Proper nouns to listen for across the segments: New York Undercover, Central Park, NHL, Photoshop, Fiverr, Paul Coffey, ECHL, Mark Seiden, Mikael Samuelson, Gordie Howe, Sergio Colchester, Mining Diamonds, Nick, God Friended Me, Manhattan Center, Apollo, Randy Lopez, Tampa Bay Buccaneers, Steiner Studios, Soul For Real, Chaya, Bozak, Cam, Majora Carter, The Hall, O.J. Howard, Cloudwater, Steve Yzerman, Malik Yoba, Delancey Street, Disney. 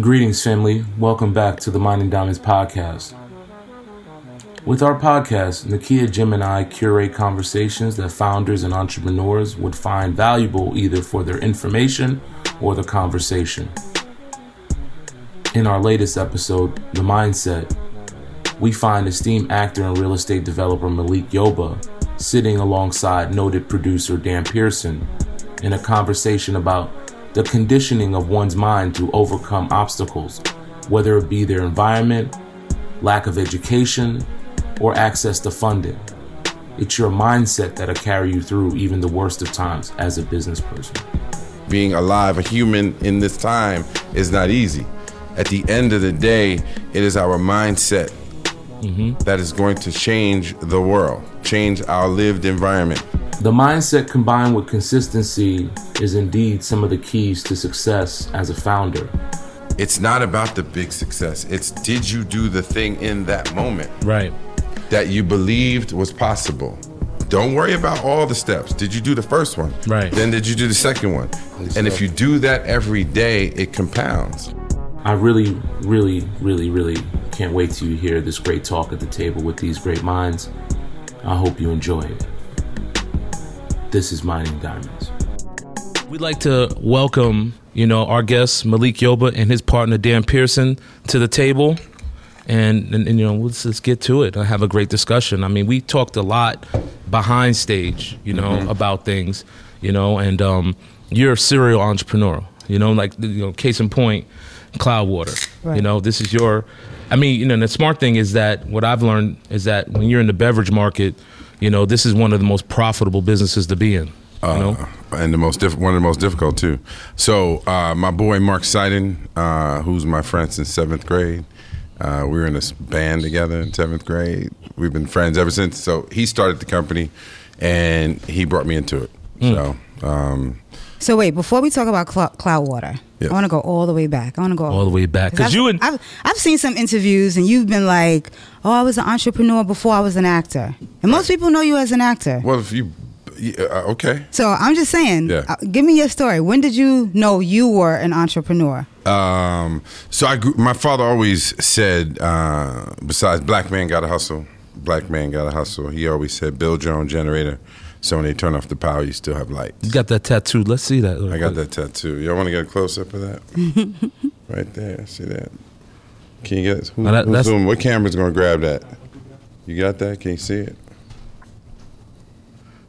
Greetings, family. Welcome back to the Mining Diamonds podcast. With our podcast, Nakia, Jim, and I curate conversations that founders and entrepreneurs would find valuable either for their information or the conversation. In our latest episode, The Mindset, we find esteemed actor and real estate developer Malik Yoba sitting alongside noted producer Dan Pearson in a conversation about the conditioning of one's mind to overcome obstacles, whether it be their environment, lack of education, or access to funding. It's your mindset that'll carry you through even the worst of times as a business person. Being alive, a human in this time, is not easy. At the end of the day, it is our mindset that is going to change the world, change our lived environment. The mindset combined with consistency is indeed some of the keys to success as a founder. It's not about the big success. It's did you do the thing in that moment? Right. That you believed was possible. Don't worry about all the steps. Did you do the first one? Right. Then did you do the second one? And if you do that every day, it compounds. I really can't wait till you hear this great talk at the table with these great minds. I hope you enjoy it. This is Mining Diamonds. We'd like to welcome, our guests, Malik Yoba and his partner, Dan Pearson, to the table. And let's get to it. I have a great discussion. I mean, we talked a lot behind stage, about things, and you're a serial entrepreneur, case in point, Cloudwater. Right. This is the smart thing is that what I've learned is that when you're in the beverage market, this is one of the most profitable businesses to be in, and one of the most difficult too. So my boy Mark Seiden, who's my friend since seventh grade, we were in this band together in seventh grade. We've been friends ever since. So he started the company, and he brought me into it. So wait, before we talk about Cloudwater, yeah. I want to go all the way back. Because I've seen some interviews, and you've been like, oh, I was an entrepreneur before I was an actor. And most people know you as an actor. Well, okay. So I'm just saying, give me your story. When did you know you were an entrepreneur? My father always said, besides black man got to hustle, black man got to hustle. He always said, build your own generator. So when they turn off the power, you still have lights. You got that tattoo. Let's see that. I got that tattoo. Y'all want to get a close-up of that? Right there. See that? Can you get it? What camera's going to grab that? You got that? Can you see it?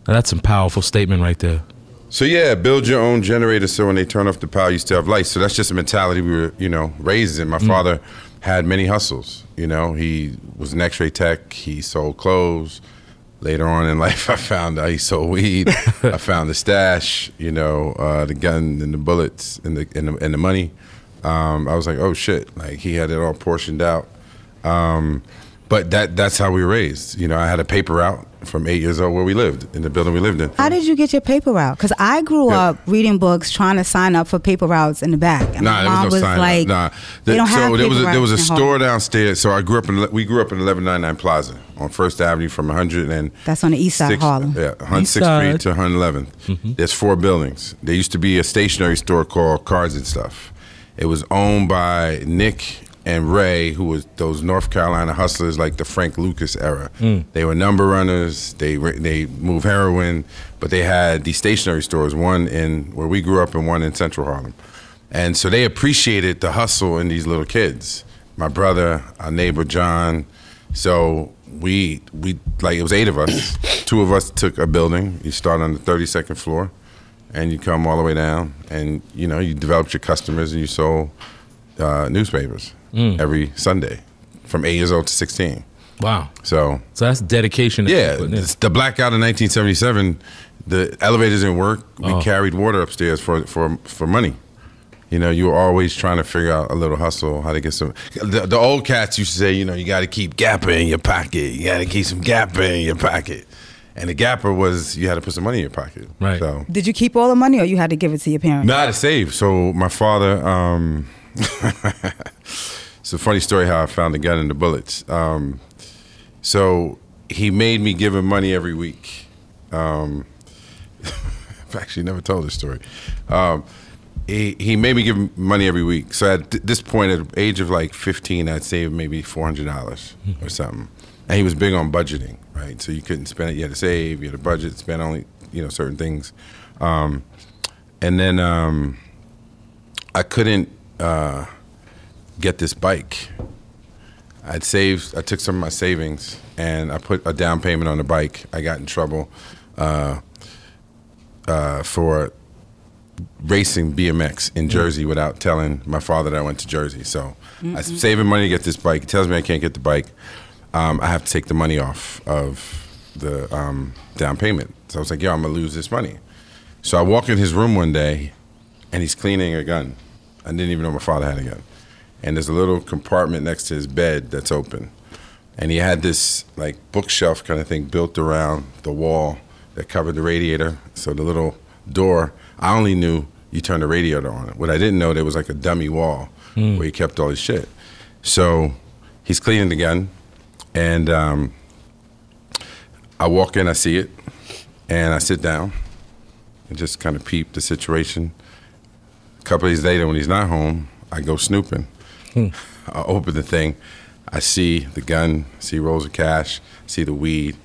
Now that's some powerful statement right there. So, build your own generator so when they turn off the power, you still have lights. So that's just a mentality we were, raised in. My father had many hustles. He was an X-ray tech. He sold clothes. Later on in life, I found out he sold weed. I found the stash, the gun and the bullets and the money. I was like, oh shit! Like he had it all portioned out. But that's how we were raised. I had a paper route from 8 years old where we lived, in the building we lived in. How did you get your paper route? Because I grew up reading books, trying to sign up for paper routes in the back. And there was no sign up. There was a store downstairs. So we grew up in 1199 Plaza on 1st Avenue from 100 and... That's on the east side of Harlem. Yeah, 106th Street to 111th. Mm-hmm. There's four buildings. There used to be a stationery store called Cards and Stuff. It was owned by Nick and Ray, who was those North Carolina hustlers like the Frank Lucas era. They were number runners, they moved heroin, but they had these stationery stores, one in where we grew up and one in Central Harlem. And so they appreciated the hustle in these little kids. My brother, our neighbor John. So we it was eight of us. Two of us took a building. You start on the 32nd floor and you come all the way down and you developed your customers and you sold newspapers. Every Sunday from 8 years old to 16. Wow. So that's dedication. Yeah. It's the blackout in 1977, the elevators didn't work. We carried water upstairs for money. You were always trying to figure out a little hustle, how to get some. The old cats used to say, you got to keep Gappa in your pocket. You got to keep some Gappa in your pocket. And the Gapper was, you had to put some money in your pocket. Right. So, did you keep all the money or you had to give it to your parents? No, I had to save. So my father... It's a funny story how I found the gun and the bullets. So he made me give him money every week. I've actually never told this story. He made me give him money every week. So at this point, at the age of like 15, I'd save maybe $400 or something. And he was big on budgeting, right? So you couldn't spend it. You had to save. You had a budget. Spend only, you know, certain things. And then I couldn't get this bike. I'd saved. I took some of my savings and I put a down payment on the bike. I got in trouble for racing BMX in Jersey without telling my father that I went to Jersey. So I'm saving money to get this bike. He tells me I can't get the bike. I have to take the money off of the down payment. So I was like, yo, I'm going to lose this money. So I walk in his room one day, and he's cleaning a gun. I didn't even know my father had a gun. And there's a little compartment next to his bed that's open. And he had this like bookshelf kind of thing built around the wall that covered the radiator. So the little door, I only knew you turned the radiator on. What I didn't know, there was like a dummy wall where he kept all his shit. So he's cleaning the gun, and I walk in, I see it, and I sit down and just kind of peep the situation. A couple of days later, when he's not home, I go snooping. I open the thing, I see the gun, see rolls of cash, see the weed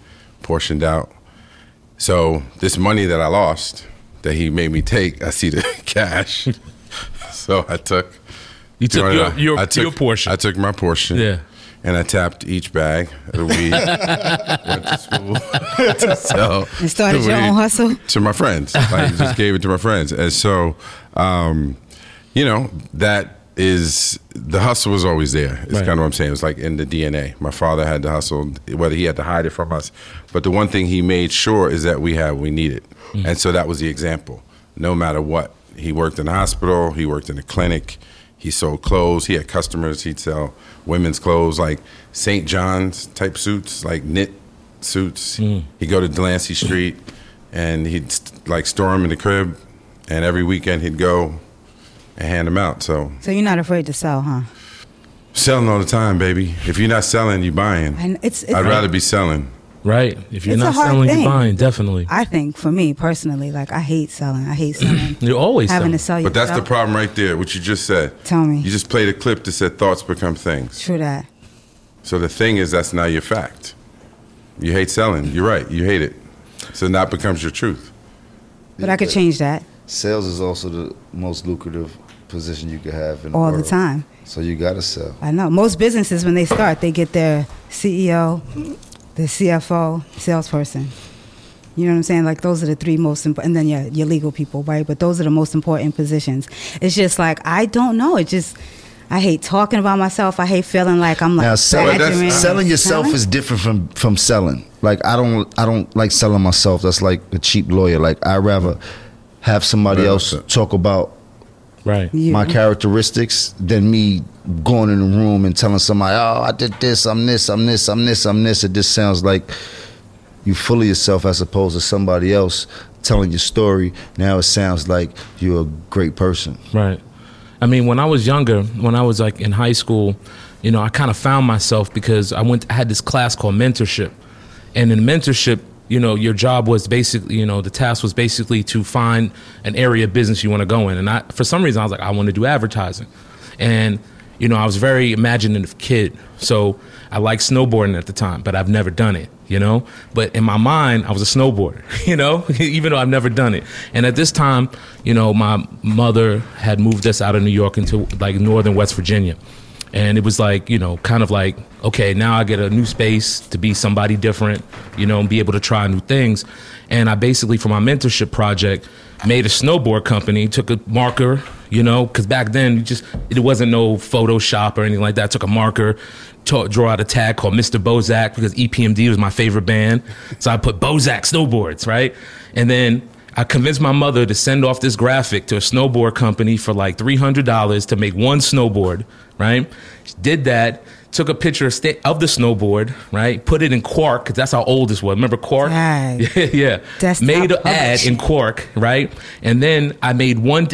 portioned out. So this money that I lost, that he made me take, I see the cash. So I took... You took your portion. I took my portion. Yeah. And I tapped each bag of the weed. Went to school to sell. You started your own hustle? To my friends. I just gave it to my friends. And so, you know, that is... The hustle was always there. It's kind of what I'm saying. It's like in the DNA. My father had the hustle, whether he had to hide it from us. But the one thing he made sure is that we had what we needed. And so that was the example. No matter what, he worked in the hospital, he worked in the clinic, he sold clothes, he had customers, he'd sell women's clothes, like St. John's type suits, like knit suits. He'd go to Delancey Street and he'd like store them in the crib, and every weekend he'd go and hand them out. So you're not afraid to sell, huh? Selling all the time, baby. If you're not selling, you're buying. And it's I'd rather be selling. Right. If you're not selling, you're buying, definitely. I think, for me, personally, like, I hate selling. You're always having to sell yourself. But that's the problem right there, what you just said. Tell me. You just played a clip that said thoughts become things. True that. So the thing is, that's now your fact. You hate selling. You're right. You hate it. So now it becomes your truth. But I could change that. Sales is also the most lucrative position you could have in the world. All the time. So you got to sell. I know. Most businesses, when they start, they get their CEO... the CFO, salesperson. You know what I'm saying? Like, those are the three most important, and then your legal people, right? But those are the most important positions. It's just like, I don't know. It just, I hate talking about myself. I hate feeling like I'm like. Now, selling yourself is different from selling. Like, I don't like selling myself. That's like a cheap lawyer. Like, I'd rather have somebody else talk about my characteristics than me going in the room and telling somebody, oh, I did this, I'm this. It just sounds like you full of yourself as opposed to somebody else telling your story. Now it sounds like you're a great person. Right. I mean, when I was younger, when I was like in high school, you know, I kind of found myself because I had this class called mentorship. And in mentorship, you know, your job was basically, you know, the task was basically to find an area of business you want to go in. And I, for some reason, I was like, I want to do advertising. And, you know, I was a very imaginative kid. So I liked snowboarding at the time, but I've never done it, you know. But in my mind, I was a snowboarder, you know, even though I've never done it. And at this time, you know, my mother had moved us out of New York into like northern West Virginia. And it was like, you know, kind of like, okay, now I get a new space to be somebody different, you know, and be able to try new things. And I basically, for my mentorship project, made a snowboard company, took a marker, you know, because back then it wasn't no Photoshop or anything like that. I took a marker, draw out a tag called Mr. Bozak, because EPMD was my favorite band. So I put Bozak snowboards, right? And then I convinced my mother to send off this graphic to a snowboard company for like $300 to make one snowboard, right? She did that, took a picture of the snowboard, right? Put it in Quark, because that's how old this was. Remember Quark? Yeah. Desktop made an ad in Quark, right? And then I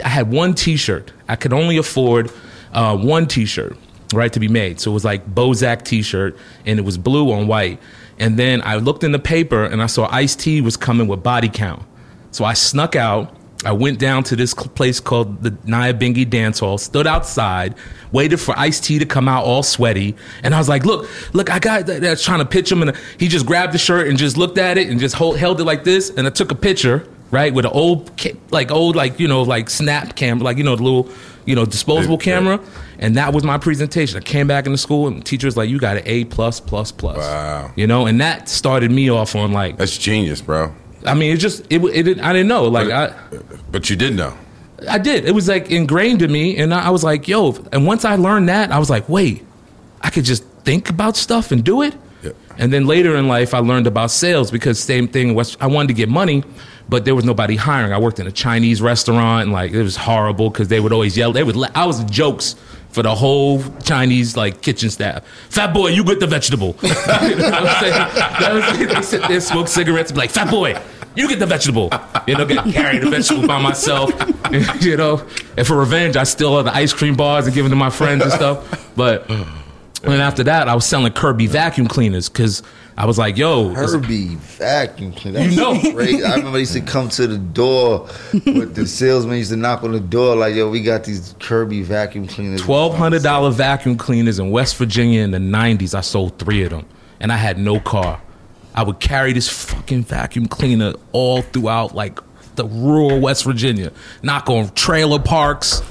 had one T-shirt. I could only afford one T-shirt, right, to be made. So it was like Bozak T-shirt, and it was blue on white. And then I looked in the paper, and I saw Ice-T was coming with Body Count. So I snuck out, I went down to this place called the Nyabingi Dance Hall, stood outside, waited for Ice-T to come out all sweaty. And I was like, look, I got that. I was trying to pitch him. And he just grabbed the shirt and just looked at it and just held it like this. And I took a picture, right, with an old snap camera, the little, disposable camera. And that was my presentation. I came back into school and the teacher was like, you got an A++++. Wow. And that started me off on like. That's genius, bro. I mean, I didn't know. But you did know. I did. It was like ingrained in me, and I was like, yo. And once I learned that, I was like, wait, I could just think about stuff and do it. Yeah. And then later in life, I learned about sales because same thing. I wanted to get money, but there was nobody hiring. I worked in a Chinese restaurant, and it was horrible because they would always yell. I was jokes for the whole Chinese kitchen staff. Fat boy, you get the vegetable. I was saying, they sit there, smoke cigarettes, and be like, fat boy, you get the vegetable. Carrying the vegetable by myself. And for revenge, I steal all the ice cream bars and give them to my friends and stuff. But then after that, I was selling Kirby vacuum cleaners because I was like, yo. Kirby vacuum cleaner. That's great. I remember they used to come to the door, but the salesman used to knock on the door like, yo, we got these Kirby vacuum cleaners. $1,200 vacuum cleaners in West Virginia in the 90s. I sold 3 of them, and I had no car. I would carry this fucking vacuum cleaner all throughout, the rural West Virginia. Knock on trailer parks.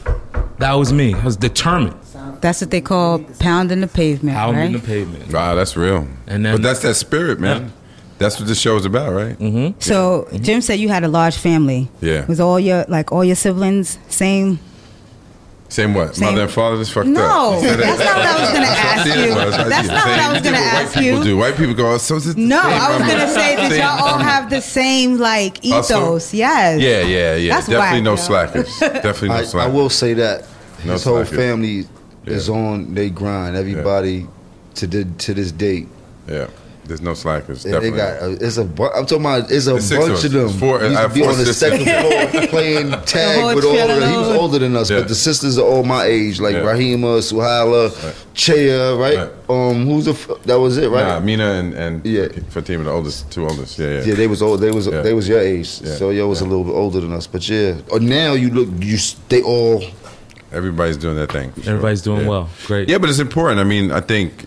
That was me. I was determined. That's what they call pounding the pavement, Pounding the pavement. Wow, that's real. And then, but that's that spirit, man. Yeah. That's what this show is about, right? Mm-hmm. So Jim said you had a large family. Yeah. Was all your siblings same? Same what? Same. Mother and father is fucked up. No, that's not what I was going to ask you. That's not what I was going to ask you. People do. White people go, oh, so is it No, same? I was going to say that y'all all have the same, ethos. Also, yes. Yeah. That's definitely whack, no slackers. Definitely no slackers. I will say that. His whole family is on, they grind. Everybody to this date. Yeah. There's no slackers. Definitely. I'm talking about it's a bunch of them. He used to be on the second floor playing tag with all of them. He was older than us, but the sisters are all my age, Rahima, Suhaila, Chaya, right? Who's that was it, right? Nah, Mina and Fatima, the oldest, 2 oldest. Yeah. Yeah, they was old. They was your age, so y'all was a little bit older than us. But now they all. Everybody's doing that thing. Everybody's doing well. Great. Yeah, but it's important. I mean, I think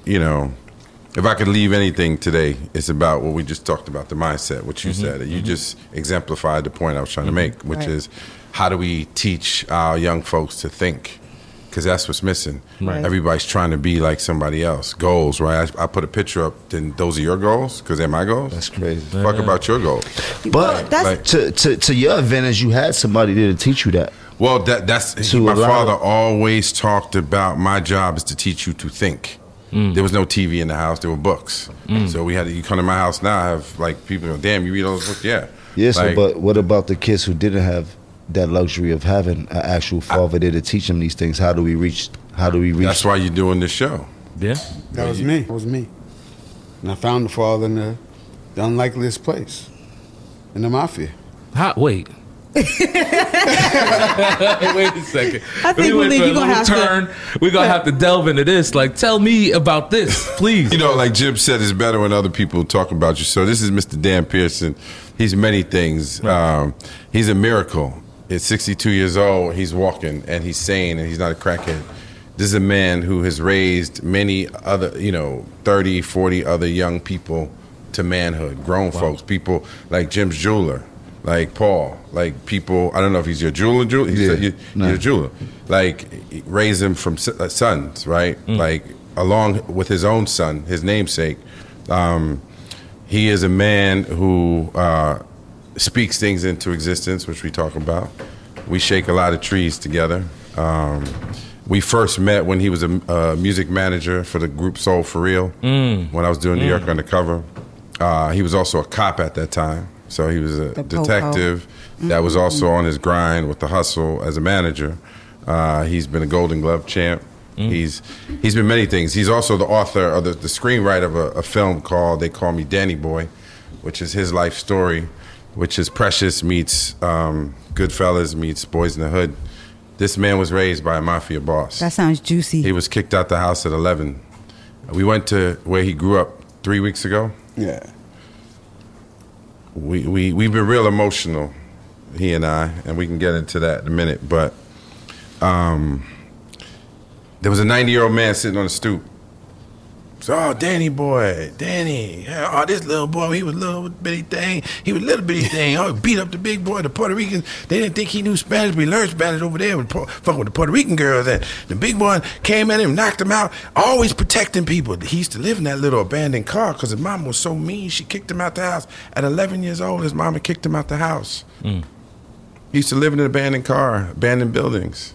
if I could leave anything today, it's about what we just talked about, the mindset, what you said. You just exemplified the point I was trying to make, which is how do we teach our young folks to think? Because that's what's missing. Right. Everybody's trying to be like somebody else. Goals, right? I put a picture up, then those are your goals because they're my goals. That's crazy. Fuck about your goals. But that's to your advantage, you had somebody there to teach you that. Well, my father always talked about my job is to teach you to think. Mm. There was no TV in the house. There were books. Mm. So you come to my house now, I have people go, damn, you read all those books? Yeah. Yes, but what about the kids who didn't have that luxury of having an actual father there to teach them these things? How do we reach? That's why you're doing this show. Yeah. That was me. And I found the father in the unlikeliest place, in the mafia. Wait. Wait a second. I think we're gonna have to. We're gonna have to delve into this. Tell me about this, please. Jim said, it's better when other people talk about you. So this is Mr. Dan Pearson. He's many things. He's a miracle. At 62 years old, he's walking and he's sane and he's not a crackhead. This is a man who has raised many other, 30, 40 other young people to manhood, grown folks, people like Jim's jeweler. Like Paul, people, I don't know if he's your jeweler. He's your jeweler. Raise him from sons, right? Mm. Along with his own son, his namesake. He is a man who speaks things into existence, which we talk about. We shake a lot of trees together. We first met when he was a music manager for the group Soul For Real, when I was doing New York Undercover. He was also a cop at that time. So he was a detective that was also on his grind with the hustle as a manager. He's been a Golden Glove champ. Mm. He's been many things. He's also the author of the screenwriter of a film called They Call Me Danny Boy, which is his life story, which is Precious meets Goodfellas meets Boys in the Hood. This man was raised by a mafia boss. That sounds juicy. He was kicked out the house at 11. We went to where he grew up 3 weeks ago. Yeah. We've been real emotional he and I, and we can get into that in a minute. But there was a 90-year-old man sitting on the stoop. So, oh, Danny boy, Danny. Oh, this little boy, he was a little bitty thing. Oh, he beat up the big boy, the Puerto Ricans. They didn't think he knew Spanish, but he learned Spanish over there with fucking with the Puerto Rican girls. And the big boy came at him, knocked him out, always protecting people. He used to live in that little abandoned car because his mom was so mean, she kicked him out the house. At 11 years old, his mama kicked him out the house. Mm. He used to live in an abandoned car, abandoned buildings.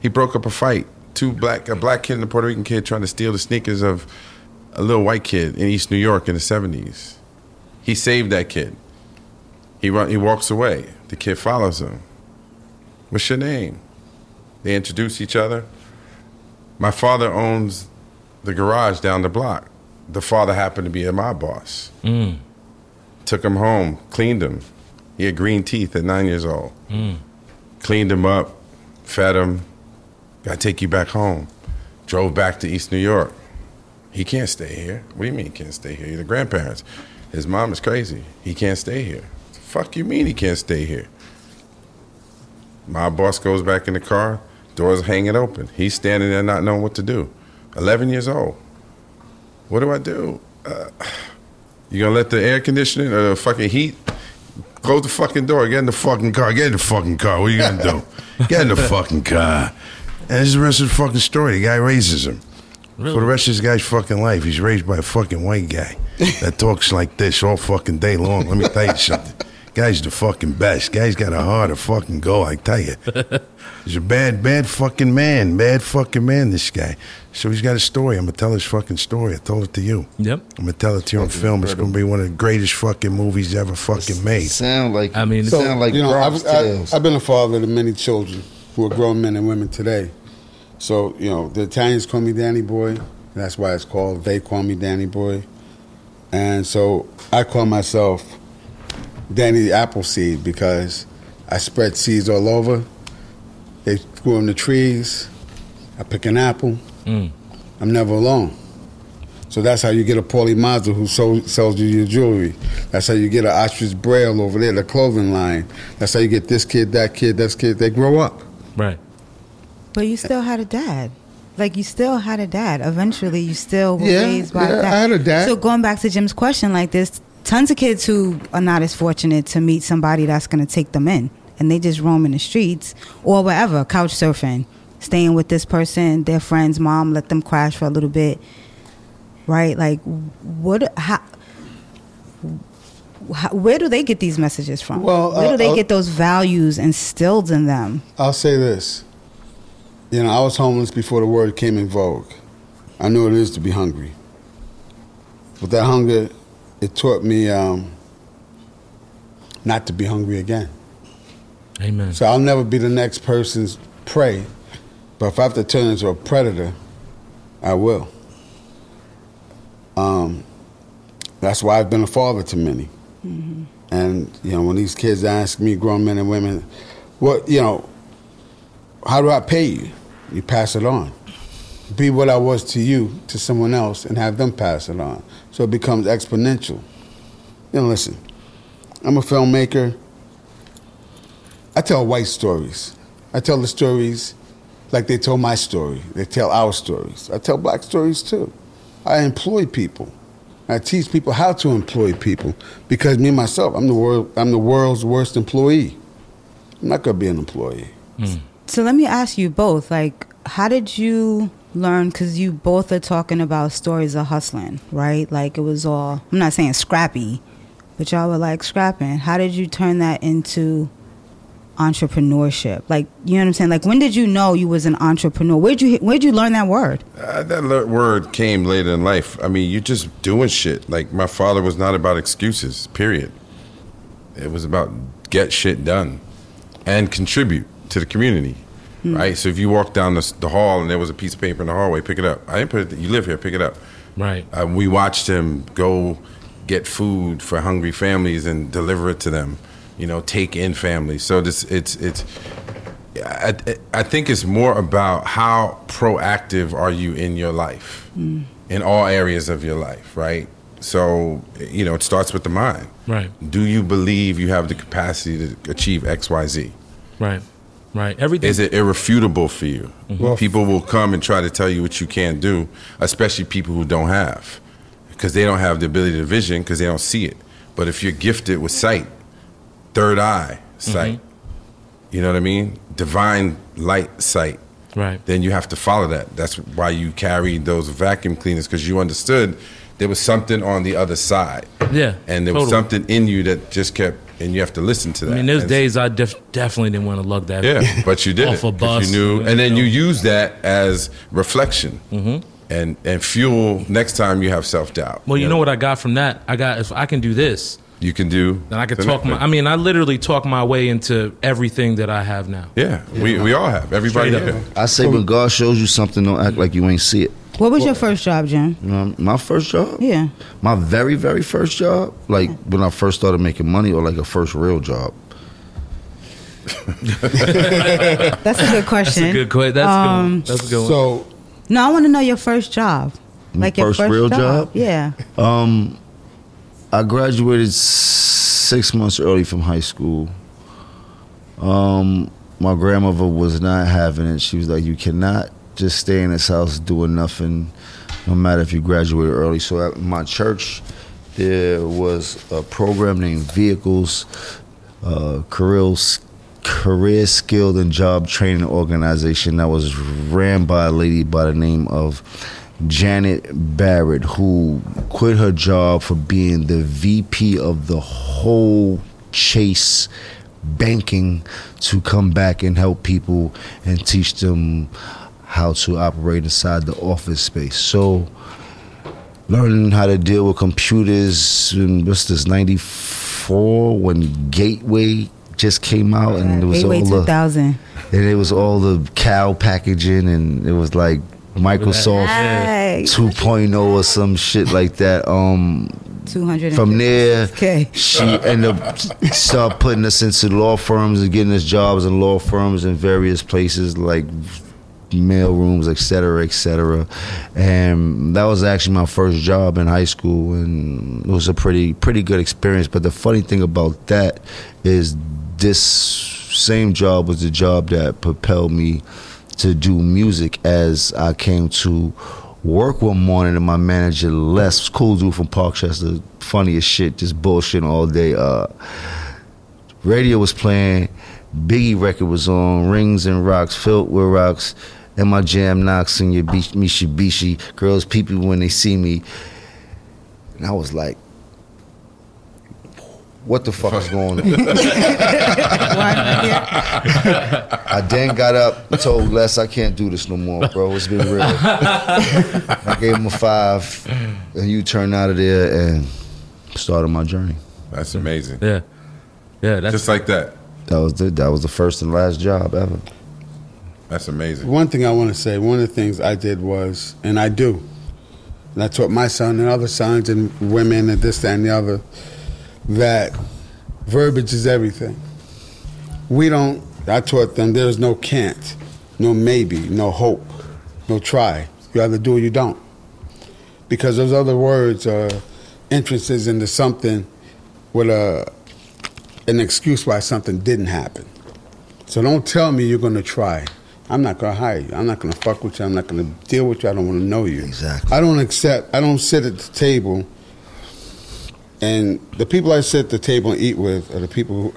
He broke up a fight. A black kid and a Puerto Rican kid trying to steal the sneakers of a little white kid in East New York in the 70s. He saved that kid. He walks away. The kid follows him. What's your name? They introduce each other. My father owns the garage down the block. The father happened to be my boss. Mm. Took him home, cleaned him. He had green teeth at 9 years old. Mm. Cleaned him up, fed him. Gotta take you back home. Drove back to East New York. He can't stay here. What do you mean he can't stay here? You're the grandparents. His mom is crazy. He can't stay here. The fuck you mean he can't stay here? My boss goes back in the car. Doors hanging open. He's standing there not knowing what to do. 11 years old. What do I do? You gonna let the air conditioning or the fucking heat? Close the fucking door. Get in the fucking car. What are you gonna do? Get in the fucking car. And this is the rest of the fucking story. The guy raises him. Really? For the rest of this guy's fucking life, he's raised by a fucking white guy that talks like this all fucking day long. Let me tell you something. Guy's the fucking best. Guy's got a heart to fucking go, I tell you. He's a bad fucking man. This guy. So he's got a story. I'm going to tell his fucking story. I told it to you. Yep. I'm going to tell it to you on film. It's going to be one of the greatest fucking movies ever fucking made. I've been a father to many children who are grown men and women today. So, you know, the Italians call me Danny Boy. That's why it's called They Call Me Danny Boy. And so I call myself Danny Appleseed because I spread seeds all over. They grew in the trees. I pick an apple. Mm. I'm never alone. So that's how you get a Paulie Mazza who sells you your jewelry. That's how you get an Ostrich Braille over there, the clothing line. That's how you get this kid, that kid, that kid. They grow up. Right. But you still had a dad. Eventually, you still were raised by a dad. I had a dad. So going back to Jim's question, like this, tons of kids who are not as fortunate to meet somebody that's going to take them in. And they just roam in the streets or wherever, couch surfing, staying with this person, their friend's mom, let them crash for a little bit. Right? Like, where do they get these messages from? Well, where do they get those values instilled in them? I'll say this. You know, I was homeless before the word came in vogue. I knew what it is to be hungry. But that hunger, it taught me not to be hungry again. Amen. So I'll never be the next person's prey. But if I have to turn into a predator, I will. That's why I've been a father to many. Mm-hmm. And, you know, when these kids ask me, grown men and women, what, you know, how do I pay you? You pass it on. Be what I was to you, to someone else, and have them pass it on. So it becomes exponential. You know, listen, I'm a filmmaker. I tell white stories. I tell the stories like they told my story. They tell our stories. I tell black stories, too. I employ people. I teach people how to employ people because me myself, I'm the world's worst employee. I'm not gonna be an employee. Mm. So let me ask you both: like, how did you learn? Because you both are talking about stories of hustling, right? Like it was all. I'm not saying scrappy, but y'all were like scrapping. How did you turn that into entrepreneurship? Like, you know what I'm saying? Like, when did you know you was an entrepreneur? Where'd you learn that word? That word came later in life. I mean, you're just doing shit. Like, my father was not about excuses, period. It was about get shit done and contribute to the community, right? So if you walk down the hall and there was a piece of paper in the hallway, pick it up. I didn't put it, you live here, pick it up. Right. We watched him go get food for hungry families and deliver it to them. You know, take in families. So I think it's more about how proactive are you in your life, in all areas of your life, right? So, you know, it starts with the mind. Right. Do you believe you have the capacity to achieve X, Y, Z? Right. Right. Everything. Is it irrefutable for you? Mm-hmm. Well, people will come and try to tell you what you can't do, especially people who don't have, because they don't have the ability to vision, because they don't see it. But if you're gifted with sight, third eye sight, mm-hmm. you know what I mean? Divine light sight. Right. Then you have to follow that. That's why you carried those vacuum cleaners, because you understood there was something on the other side. Yeah. And there was something in you that just kept, and you have to listen to that. I mean, there's days I definitely didn't want to lug that. Yeah, but you did off it. Off a bus. You knew, and then you use that as reflection. Mm-hmm. And fuel next time you have self-doubt. Well, you know what I got from that? I got, if I can do this. You can do. And I can talk my, I mean, I literally talk my way into everything that I have now. Yeah, yeah. We all have. Everybody here. I say when God shows you something, don't act like you ain't see it. What was your first job, Jen? My first job? Yeah. My very, very first job? Like when I first started making money, or like a first real job? That's a good question. That's a good question. That's a good one. So, no, I want to know your first job. Like your first real job? Yeah. I graduated 6 months early from high school. My grandmother was not having it. She was like, you cannot just stay in this house doing nothing, no matter if you graduated early. So at my church, there was a program named Vehicles, Career Skilled and Job Training Organization, that was ran by a lady by the name of Janet Barrett, who quit her job for being the VP of the whole Chase banking to come back and help people and teach them how to operate inside the office space. So learning how to deal with computers in, what's this, 94, when Gateway just came out, and it was Gateway all 2000. And it was all the cow packaging, and it was like Microsoft 2.0 or some shit like that. 200. From there, she ended up start putting us into law firms and getting us jobs in law firms in various places like mail rooms, et cetera, et cetera. And that was actually my first job in high school, and it was a pretty good experience. But the funny thing about that is this same job was the job that propelled me to do music. As I came to work one morning and my manager, Les, cool dude from Parkchester, funniest shit, just bullshitting all day. Radio was playing, Biggie record was on, Rings and Rocks, Filled with Rocks, and my jam Knox and your Mitsubishi, girls peep me when they see me. And I was like, what the fuck is going on? I then got up and told Les, I can't do this no more, bro. It's been real. I gave him a 5, and you turned out of there and started my journey. That's amazing. Yeah. Yeah. That's just like that. That was the first and last job ever. That's amazing. One thing I want to say, one of the things I did was, and I do, and I taught my son and other sons and women and this, that, and the other, that verbiage is everything. I taught them there is no can't, no maybe, no hope, no try. You either do or you don't. Because those other words are entrances into something with an excuse why something didn't happen. So don't tell me you're going to try. I'm not going to hire you. I'm not going to fuck with you. I'm not going to deal with you. I don't want to know you. Exactly. I don't sit at the table. And the people I sit at the table and eat with are the people who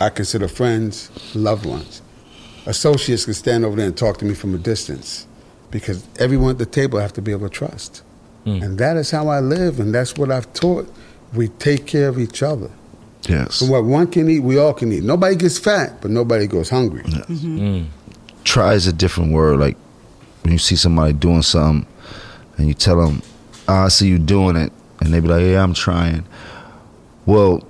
I consider friends, loved ones. Associates can stand over there and talk to me from a distance, because everyone at the table I have to be able to trust. Mm. And that is how I live, and that's what I've taught. We take care of each other. Yes. So what one can eat, we all can eat. Nobody gets fat, but nobody goes hungry. Yes. Mm-hmm. Mm. Try is a different word. Like when you see somebody doing something and you tell them, I see you doing it. And they be like, yeah, I'm trying. Well,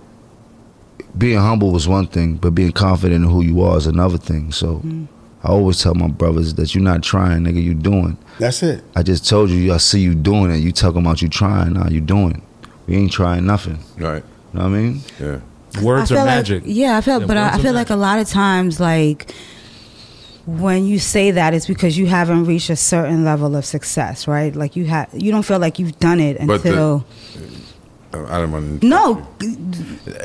being humble was one thing, but being confident in who you are is another thing. So I always tell my brothers that you're not trying, nigga, you doing. That's it. I just told you, I see you doing it. You talking about you trying, now you doing it. We ain't trying nothing. Right. You know what I mean? Yeah. Words are magic. I feel like a lot of times, like, when you say that, it's because you haven't reached a certain level of success, right? Like you don't feel like you've done it until. I don't want to. No.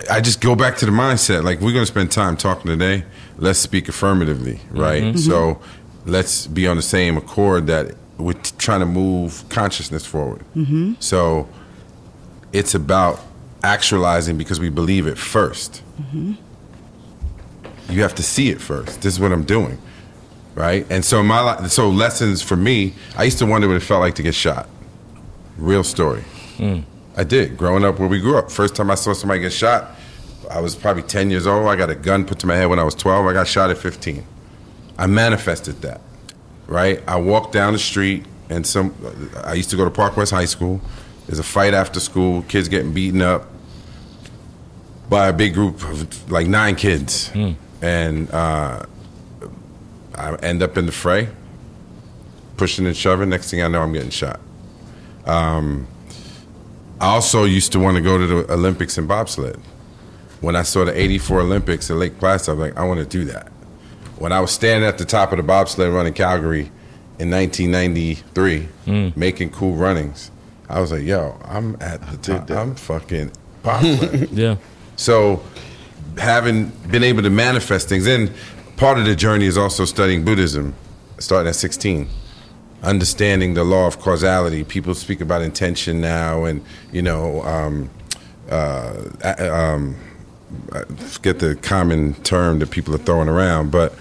I just go back to the mindset. Like, we're going to spend time talking today. Let's speak affirmatively, right? Mm-hmm. So let's be on the same accord that we're trying to move consciousness forward. Mm-hmm. So it's about actualizing because we believe it first. Mm-hmm. You have to see it first. This is what I'm doing, right? And so so lessons for me, I used to wonder what it felt like to get shot. Real story. Mm. I did, growing up where we grew up. First time I saw somebody get shot, I was probably 10 years old. I got a gun put to my head when I was 12. I got shot at 15. I manifested that, right? I walked down the street, and I used to go to Park West High School. There's a fight after school, kids getting beaten up by a big group of like 9 kids. Mm. And I end up in the fray, pushing and shoving. Next thing I know, I'm getting shot. I also used to want to go to the Olympics in bobsled. When I saw the 84 Olympics at Lake Placid, I was like, I want to do that. When I was standing at the top of the bobsled run in Calgary in 1993, making cool runnings, I was like, yo, I'm at the top. I'm fucking bobsled. Yeah. So having been able to manifest things, and part of the journey is also studying Buddhism, starting at 16. Understanding the law of causality. People speak about intention now, and I forget the common term that people are throwing around, but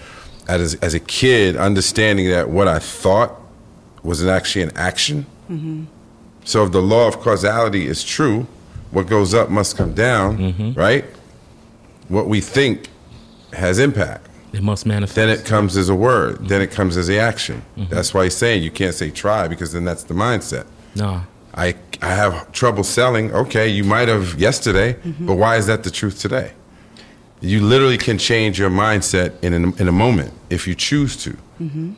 as a kid, understanding that what I thought was actually an action. Mm-hmm. So if the law of causality is true, what goes up must come down, mm-hmm. right? What we think has impact. It must manifest. Then it comes as a word. Mm-hmm. Then it comes as the action. Mm-hmm. That's why he's saying you can't say try, because then that's the mindset. No. I have trouble selling. Okay, you might have yesterday, mm-hmm. but why is that the truth today? You literally can change your mindset in a moment if you choose to. Mm-hmm.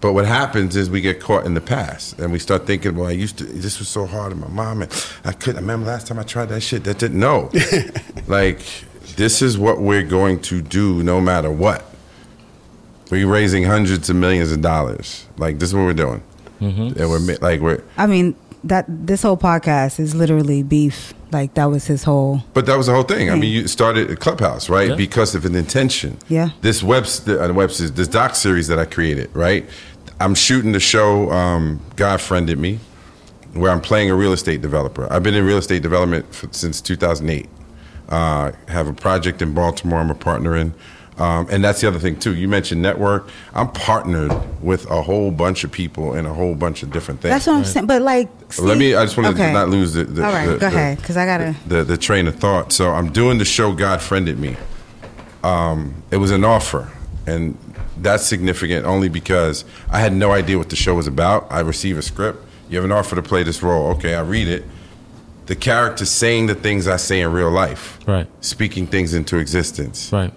But what happens is we get caught in the past, and we start thinking, well, this was so hard on my mom, and I remember last time I tried that shit, that didn't, no. Like, this is what we're going to do no matter what. We're raising hundreds of millions of dollars. Like, this is what we're doing. Mm-hmm. And we're like, this whole podcast is literally beef. Like, that was his whole. But that was the whole thing. I mean, you started at Clubhouse, right? Yeah. Because of an intention. Yeah. This this doc series that I created, right? I'm shooting the show God Friended Me, where I'm playing a real estate developer. I've been in real estate development since 2008. Have a project in Baltimore I'm a partner in. And that's the other thing, too. You mentioned network. I'm partnered with a whole bunch of people in a whole bunch of different things. That's what I'm saying. But, I just want to not lose the all right, go ahead, because I got to. The train of thought. So I'm doing the show God Friended Me. It was an offer. And that's significant only because I had no idea what the show was about. I receive a script. You have an offer to play this role. Okay, I read it. The character saying the things I say in real life. Right. Speaking things into existence. Right.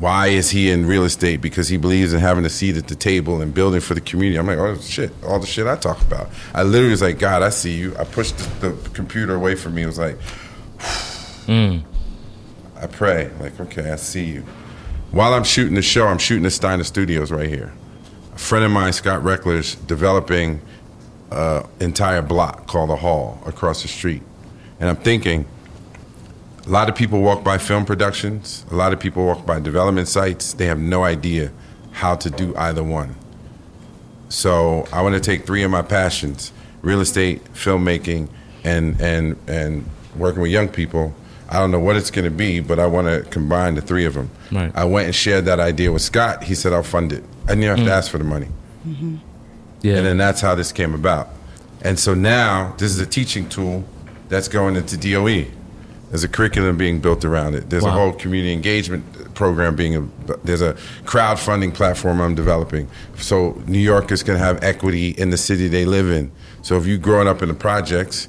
Why is he in real estate? Because he believes in having a seat at the table and building for the community. I'm like, oh, shit, all the shit I talk about. I literally was like, God, I see you. I pushed the computer away from me. It was like, I pray. Like, okay, I see you. While I'm shooting the show, I'm shooting at Steiner Studios right here. A friend of mine, Scott Reckler's, developing an entire block called The Hall across the street. And I'm thinking, a lot of people walk by film productions. A lot of people walk by development sites. They have no idea how to do either one. So I want to take 3 of my passions, real estate, filmmaking, and working with young people. I don't know what it's going to be, but I want to combine the 3 of them. Right. I went and shared that idea with Scott. He said, I'll fund it. I didn't have to ask for the money. Mm-hmm. Yeah. And then that's how this came about. And so now this is a teaching tool that's going into DOE. There's a curriculum being built around it. There's a whole community engagement program there's a crowdfunding platform I'm developing. So New Yorkers can have equity in the city they live in. So if you're growing up in the projects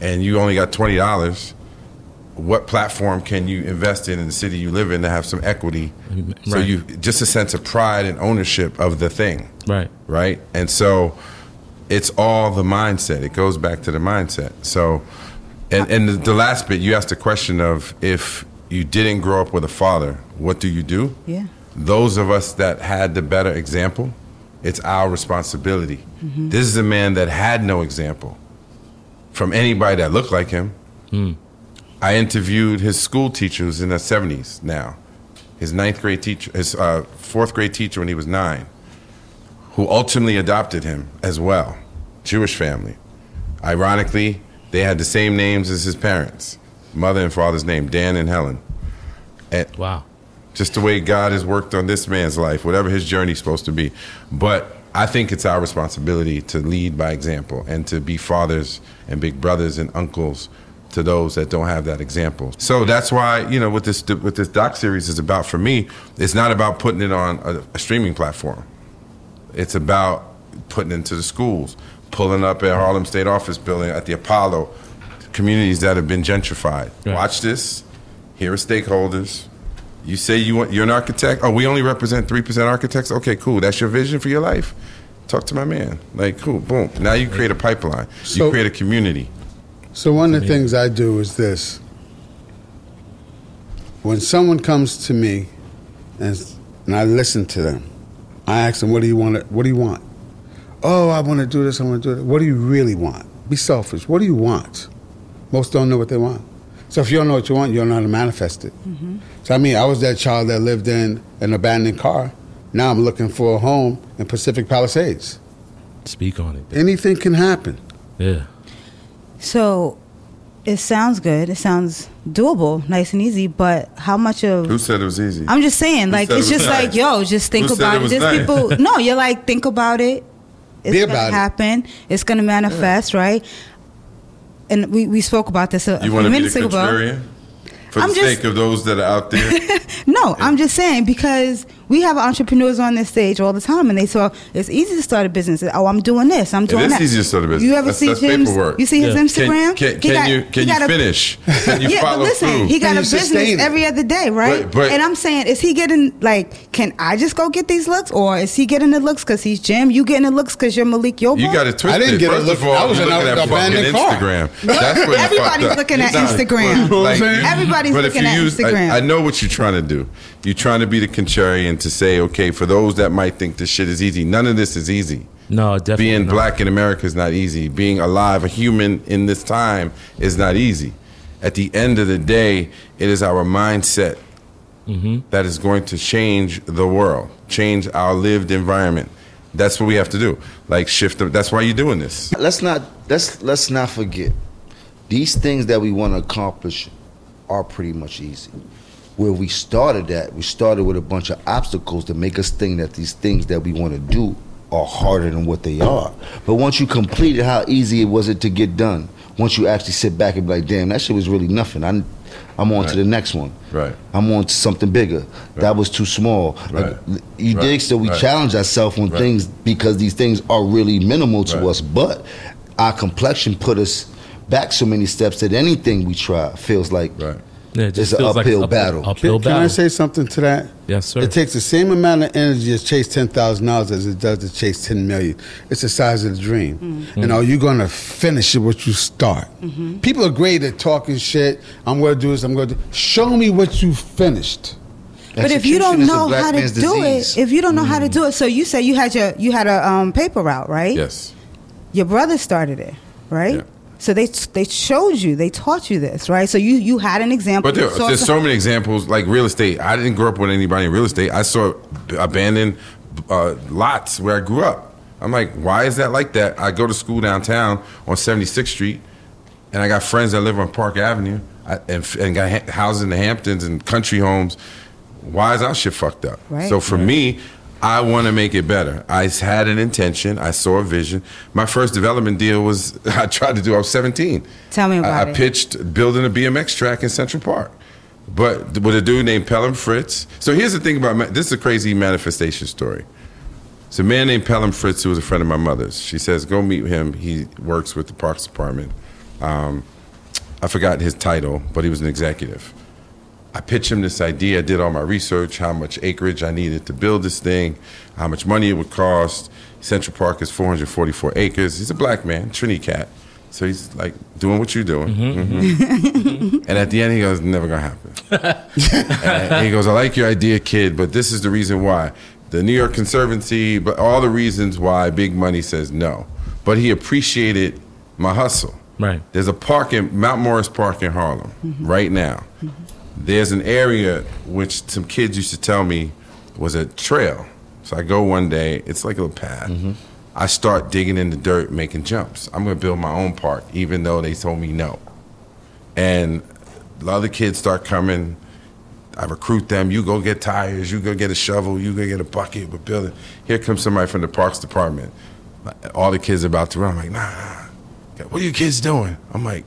and you only got $20, what platform can you invest in the city you live in to have some equity? Right. So you just a sense of pride and ownership of the thing. Right. Right. And so it's all the mindset. It goes back to the mindset. So. And the last bit, you asked the question of, if you didn't grow up with a father, what do you do? Yeah. Those of us that had the better example, it's our responsibility. Mm-hmm. This is a man that had no example from anybody that looked like him. Mm. I interviewed his school teacher, who's in her 70s now, his fourth grade teacher when he was 9, who ultimately adopted him as well, Jewish family. Ironically, they had the same names as his parents, mother and father's name, Dan and Helen. And wow. Just the way God has worked on this man's life, whatever his journey's supposed to be. But I think it's our responsibility to lead by example and to be fathers and big brothers and uncles to those that don't have that example. So that's why, you know, what this doc series is about for me, it's not about putting it on a streaming platform. It's about putting it into the schools, pulling up at Harlem State Office Building, at the Apollo, communities that have been gentrified. Right. Watch this. Here are stakeholders. You say you're an architect? Oh, we only represent 3% architects? Okay, cool. That's your vision for your life? Talk to my man. Like, cool, boom. Now you create a pipeline. You create a community. So one of the things I do is this. When someone comes to me and I listen to them, I ask them, what do you want? Oh, I want to do this, I want to do that. What do you really want? Be selfish. What do you want? Most don't know what they want. So if you don't know what you want, you don't know how to manifest it. Mm-hmm. So I mean, I was that child that lived in an abandoned car. Now I'm looking for a home in Pacific Palisades. Speak on it. Baby. Anything can happen. Yeah. So it sounds good. It sounds doable, nice and easy, but how much of... Who said it was easy? I'm just saying, like, it's just like, yo, just think about it. There's people... No, you're like, think about it. It's going to happen. It's going to manifest, right? And we spoke about this a few minutes ago. You want to be the contrarian? For the sake of those that are out there? No, yeah. I'm just saying, because we have entrepreneurs on this stage all the time, and they say, it's easy to start a business. Oh, I'm doing this, I'm doing that. It is easy to start a business. You ever see Jim's? You see his Instagram? Can you finish? Can you follow through? He got a business every other day, right? But, and I'm saying, is he getting, like, can I just go get these looks? Or is he getting the looks because he's Jim? You getting the looks because you're Malik Yoba? You got it twisted. I didn't get a look. I was looking at fucking Instagram. Everybody's looking at Instagram. Everybody's looking at Instagram. I know what you're trying to do. You're trying to be the contrarian to say, okay, for those that might think this shit is easy, none of this is easy. No, definitely being black in America is not easy. Being alive, a human in this time is not easy. At the end of the day, it is our mindset that is going to change the world, change our lived environment. That's what we have to do. Like shift. That's why you're doing this. Let's not forget, these things that we want to accomplish are pretty much easy. Where we started at, we started with a bunch of obstacles to make us think that these things that we want to do are harder than what they are. But once you complete it, how easy it was it to get done? Once you actually sit back and be like, damn, that shit was really nothing. I'm on to the next one. Right. I'm on to something bigger. Right. That was too small. Right. Like, you dig? So we challenge ourselves on things because these things are really minimal to us. But our complexion put us back so many steps that anything we try feels like... Yeah, it's an uphill battle. Can I say something to that? Yes, sir. It takes the same amount of energy to chase $10,000 as it does to chase $10 million. It's the size of the dream. Mm-hmm. And are you going to finish it what you start? Mm-hmm. People are great at talking shit. I'm going to do this. I'm going to do this. Show me what you finished. But if you don't know how to do it, so you said you had a paper route, right? Yes. Your brother started it, right? Yeah. So they showed you, they taught you this, right? So you had an example. But there's so many examples, like real estate. I didn't grow up with anybody in real estate. I saw abandoned lots where I grew up. I'm like, why is that like that? I go to school downtown on 76th Street, and I got friends that live on Park Avenue and got houses in the Hamptons and country homes. Why is our shit fucked up? Right. So for me... I want to make it better. I had an intention. I saw a vision. My first development deal was I was 17. Tell me about it. I pitched building a BMX track in Central Park, but with a dude named Pelham Fritz. So here's the thing about this is a crazy manifestation story. It's a man named Pelham Fritz who was a friend of my mother's. She says, go meet him. He works with the Parks Department. I forgot his title, but he was an executive. I pitched him this idea. I did all my research, how much acreage I needed to build this thing, how much money it would cost. Central Park is 444 acres. He's a black man, Trini cat. So he's like doing what you're doing. Mm-hmm. Mm-hmm. And at the end, he goes, never going to happen. And he goes, I like your idea, kid, but this is the reason why. The New York Conservancy, but all the reasons why big money says no. But he appreciated my hustle. Right. There's a park in Mount Morris Park in Harlem right now. There's an area which some kids used to tell me was a trail. So I go one day, it's like a little path. I start digging in the dirt, making jumps. I'm going to build my own park, even though they told me no. And a lot of the kids start coming. I recruit them. You go get tires. You go get a shovel. You go get a bucket. We're building. Here comes somebody from the parks department. All the kids are about to run. I'm like, nah. What are you kids doing? I'm like,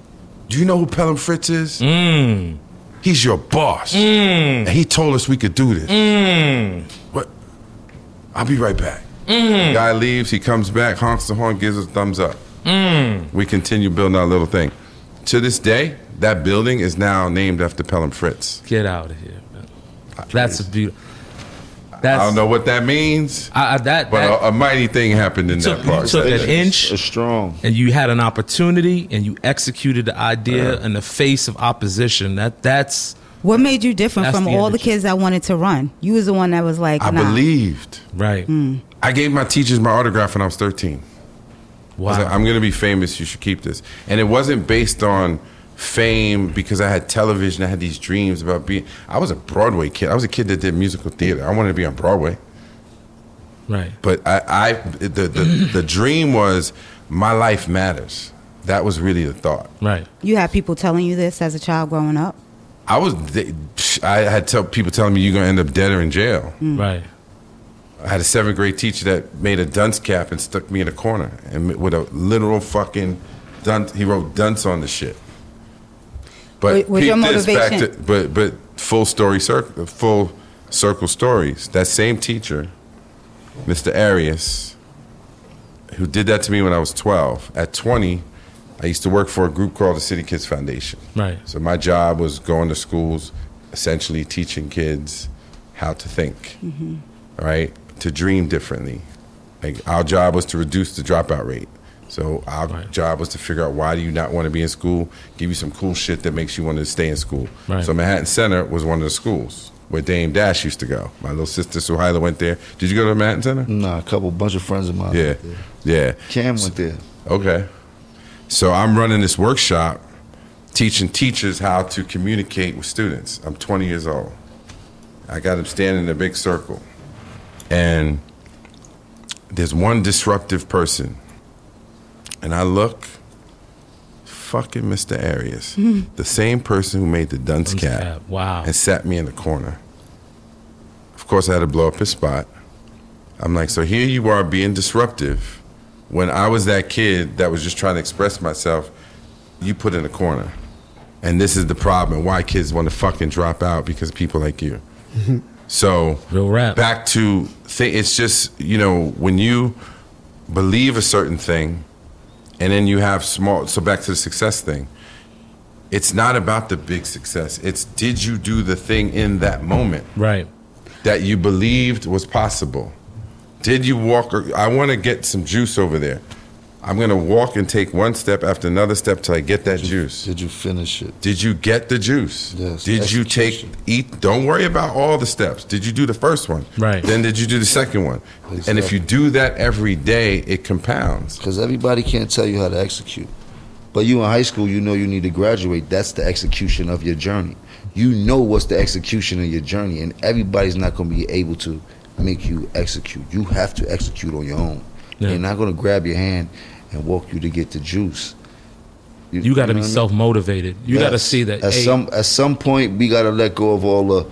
do you know who Pelham Fritz is? He's your boss. And he told us we could do this. What? I'll be right back. The guy leaves. He comes back, honks the horn, gives us a thumbs up. We continue building our little thing. To this day, that building is now named after Pelham Fritz. Get out of here, man. That's a beautiful. I don't know what that means, but a mighty thing happened in that park. You took an inch, strong, and you had an opportunity, and you executed the idea in the face of opposition. That's what made you different from all the kids that wanted to run. You was the one that was like, I believed. Right. I gave my teachers my autograph when I was 13. Wow. I was like, I'm going to be famous. You should keep this. And it wasn't based on fame because I had television. I had these dreams about being... I was a Broadway kid. I was a kid that did musical theater. I wanted to be on Broadway. Right. But the dream was my life matters. That was really the thought. Right. You had people telling you this as a child growing up? I had people telling me you're going to end up dead or in jail. Right. I had a 7th grade teacher that made a dunce cap and stuck me in a corner and with a literal fucking dunce. He wrote dunce on the shit. But was your motivation? But full circle stories. That same teacher, Mr. Arias, who did that to me when I was 12. At 20, I used to work for a group called the City Kids Foundation. Right. So my job was going to schools, essentially teaching kids how to think. Right? To dream differently. Like our job was to reduce the dropout rate. So our job was to figure out why do you not want to be in school, give you some cool shit that makes you want to stay in school. Right. So Manhattan Center was one of the schools where Dame Dash used to go. My little sister Suhaila went there. Did you go to Manhattan Center? No, a bunch of friends of mine went there. Yeah. Cam went there. Okay. So I'm running this workshop teaching teachers how to communicate with students. I'm 20 years old. I got them standing in a big circle. And there's one disruptive person. And I look, fucking Mr. Arias, the same person who made the dunce cap. Wow. And sat me in the corner. Of course, I had to blow up his spot. I'm like, so here you are being disruptive. When I was that kid that was just trying to express myself, you put in a corner. And this is the problem, why kids want to fucking drop out because of people like you. So real rap. Back to it's just, you know, when you believe a certain thing and then you have so back to the success thing. It's not about the big success. It's did you do the thing in that moment? Right. That you believed was possible. Did you walk? I want to get some juice over there. I'm going to walk and take one step after another step till I get that juice. Did you finish it? Did you get the juice? Yes. Did you eat? Don't worry about all the steps. Did you do the first one? Right. Then did you do the second one? Exactly. And if you do that every day, it compounds. Because everybody can't tell you how to execute. But you in high school, you know you need to graduate. That's the execution of your journey. You know what's the execution of your journey, and everybody's not going to be able to make you execute. You have to execute on your own. Yeah. They're not going to grab your hand and walk you to get the juice. You got to be self-motivated. You got to see that. At some point, we got to let go of all the,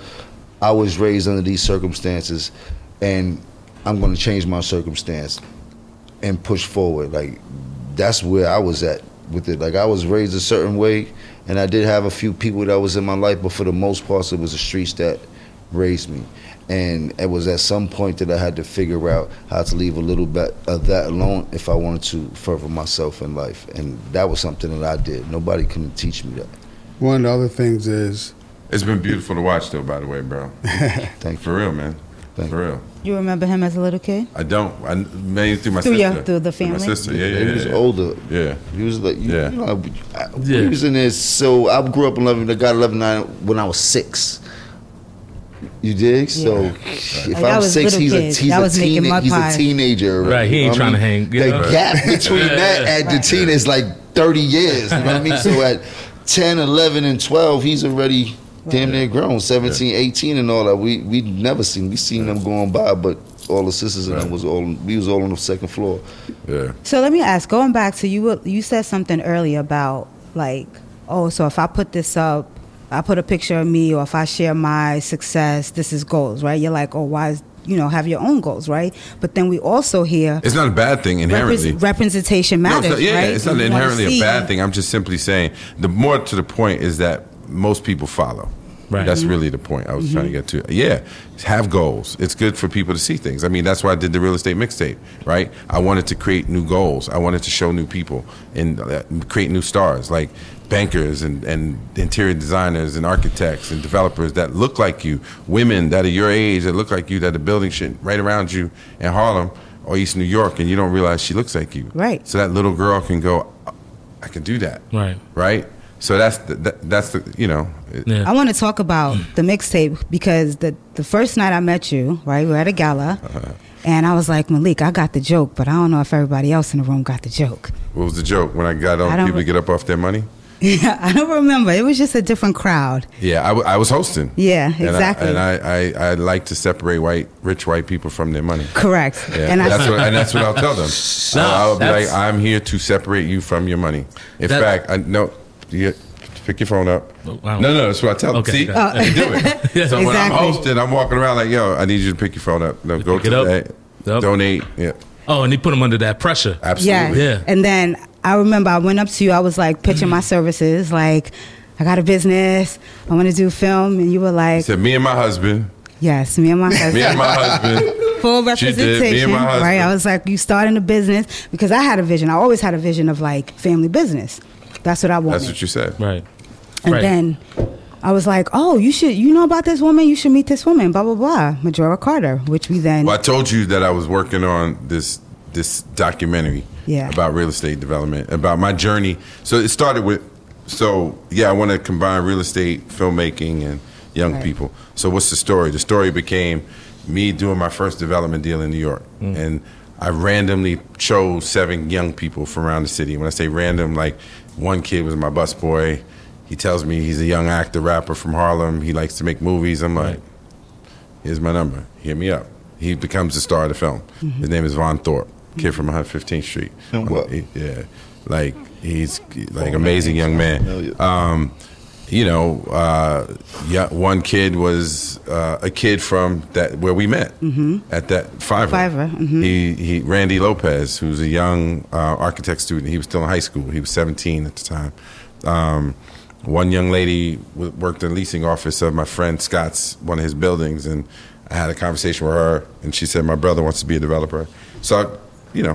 I was raised under these circumstances, and I'm going to change my circumstance and push forward. Like, that's where I was at with it. Like, I was raised a certain way, and I did have a few people that was in my life, but for the most part, it was the streets that raised me. And it was at some point that I had to figure out how to leave a little bit of that alone if I wanted to further myself in life. And that was something that I did. Nobody couldn't teach me that. One of the other things is... It's been beautiful to watch, though, by the way, bro. Thank you. For real, man. For real. You remember him as a little kid? I don't. I mainly through my sister. Through the family? Through my sister, yeah. He was older. Yeah. He was like, you know, he was in this. So I grew up in 1199 when I was 6. You dig? Yeah. So if like, I'm six, he's a teenager. Right, he ain't trying to hang. The gap between that and the teen is like 30 years. You know what I mean? So at 10, 11, and 12, he's already damn near grown, 17, 18, and all that. We never seen. We seen them going by, but all the sisters and them was all. We was all on the second floor. Yeah. So let me ask. Going back to you, you said something earlier about like, oh, so if I put this up, I put a picture of me, or if I share my success, this is goals, right? You're like, oh, why is, you know, have your own goals, right? But then we also hear... It's not a bad thing, inherently. Representation matters, right? Yeah, it's not inherently a bad thing. I'm just simply saying, the more to the point is that most people follow. Right. That's really the point I was trying to get to. Yeah, have goals. It's good for people to see things. I mean, that's why I did the real estate mixtape, right? I wanted to create new goals. I wanted to show new people and create new stars, like bankers and interior designers and architects and developers that look like you, women that are your age that look like you, that are building shit right around you in Harlem or East New York, and you don't realize she looks like you. Right. So that little girl can go, I can do that. Right. Right? So that's the you know. Yeah. I want to talk about the mixtape because the first night I met you, right, we were at a gala, and I was like, Malik, I got the joke, but I don't know if everybody else in the room got the joke. What was the joke? When I got on people to get up off their money? Yeah, I don't remember. It was just a different crowd. Yeah, I was hosting. Yeah, exactly. And I like to separate rich white people from their money. Correct. Yeah, and that's what I'll tell them. No, I'll be like, I'm here to separate you from your money. In fact, you pick your phone up. Oh, wow. No, that's what I tell them. Okay. See, they do it. So when I'm hosting, I'm walking around like, yo, I need you to pick your phone up. No, go pick it up. Donate. Yeah. Oh, and he put them under that pressure. Absolutely. Yeah. And then I remember I went up to you. I was like pitching my services. Like, I got a business. I want to do film. And you were like, you said, me and my husband. Yes, me and my husband. Me and my husband. Full representation, right? I was like, you starting a business because I had a vision. I always had a vision of like family business. That's what I wanted. That's what you said. Right. And then I was like, oh, you know about this woman? You should meet this woman, blah, blah, blah. Majora Carter, which we then... Well, I told you that I was working on this documentary about real estate development, about my journey. So it started with... So, yeah, I want to combine real estate, filmmaking, and young people. So what's the story? The story became me doing my first development deal in New York. And I randomly chose 7 young people from around the city. When I say random, like... One kid was my busboy. He tells me he's a young actor, rapper from Harlem. He likes to make movies. I'm like, here's my number. Hit me up. He becomes the star of the film. His name is Von Thorpe, kid from 115th Street. Yeah, like he's like amazing young man. One kid was a kid from that where we met at that Fiverr. He Randy Lopez, who's a young architect student. He was still in high school. He was 17 at the time. One young lady worked in the leasing office of my friend Scott's, one of his buildings, and I had a conversation with her, and she said, my brother wants to be a developer. So I,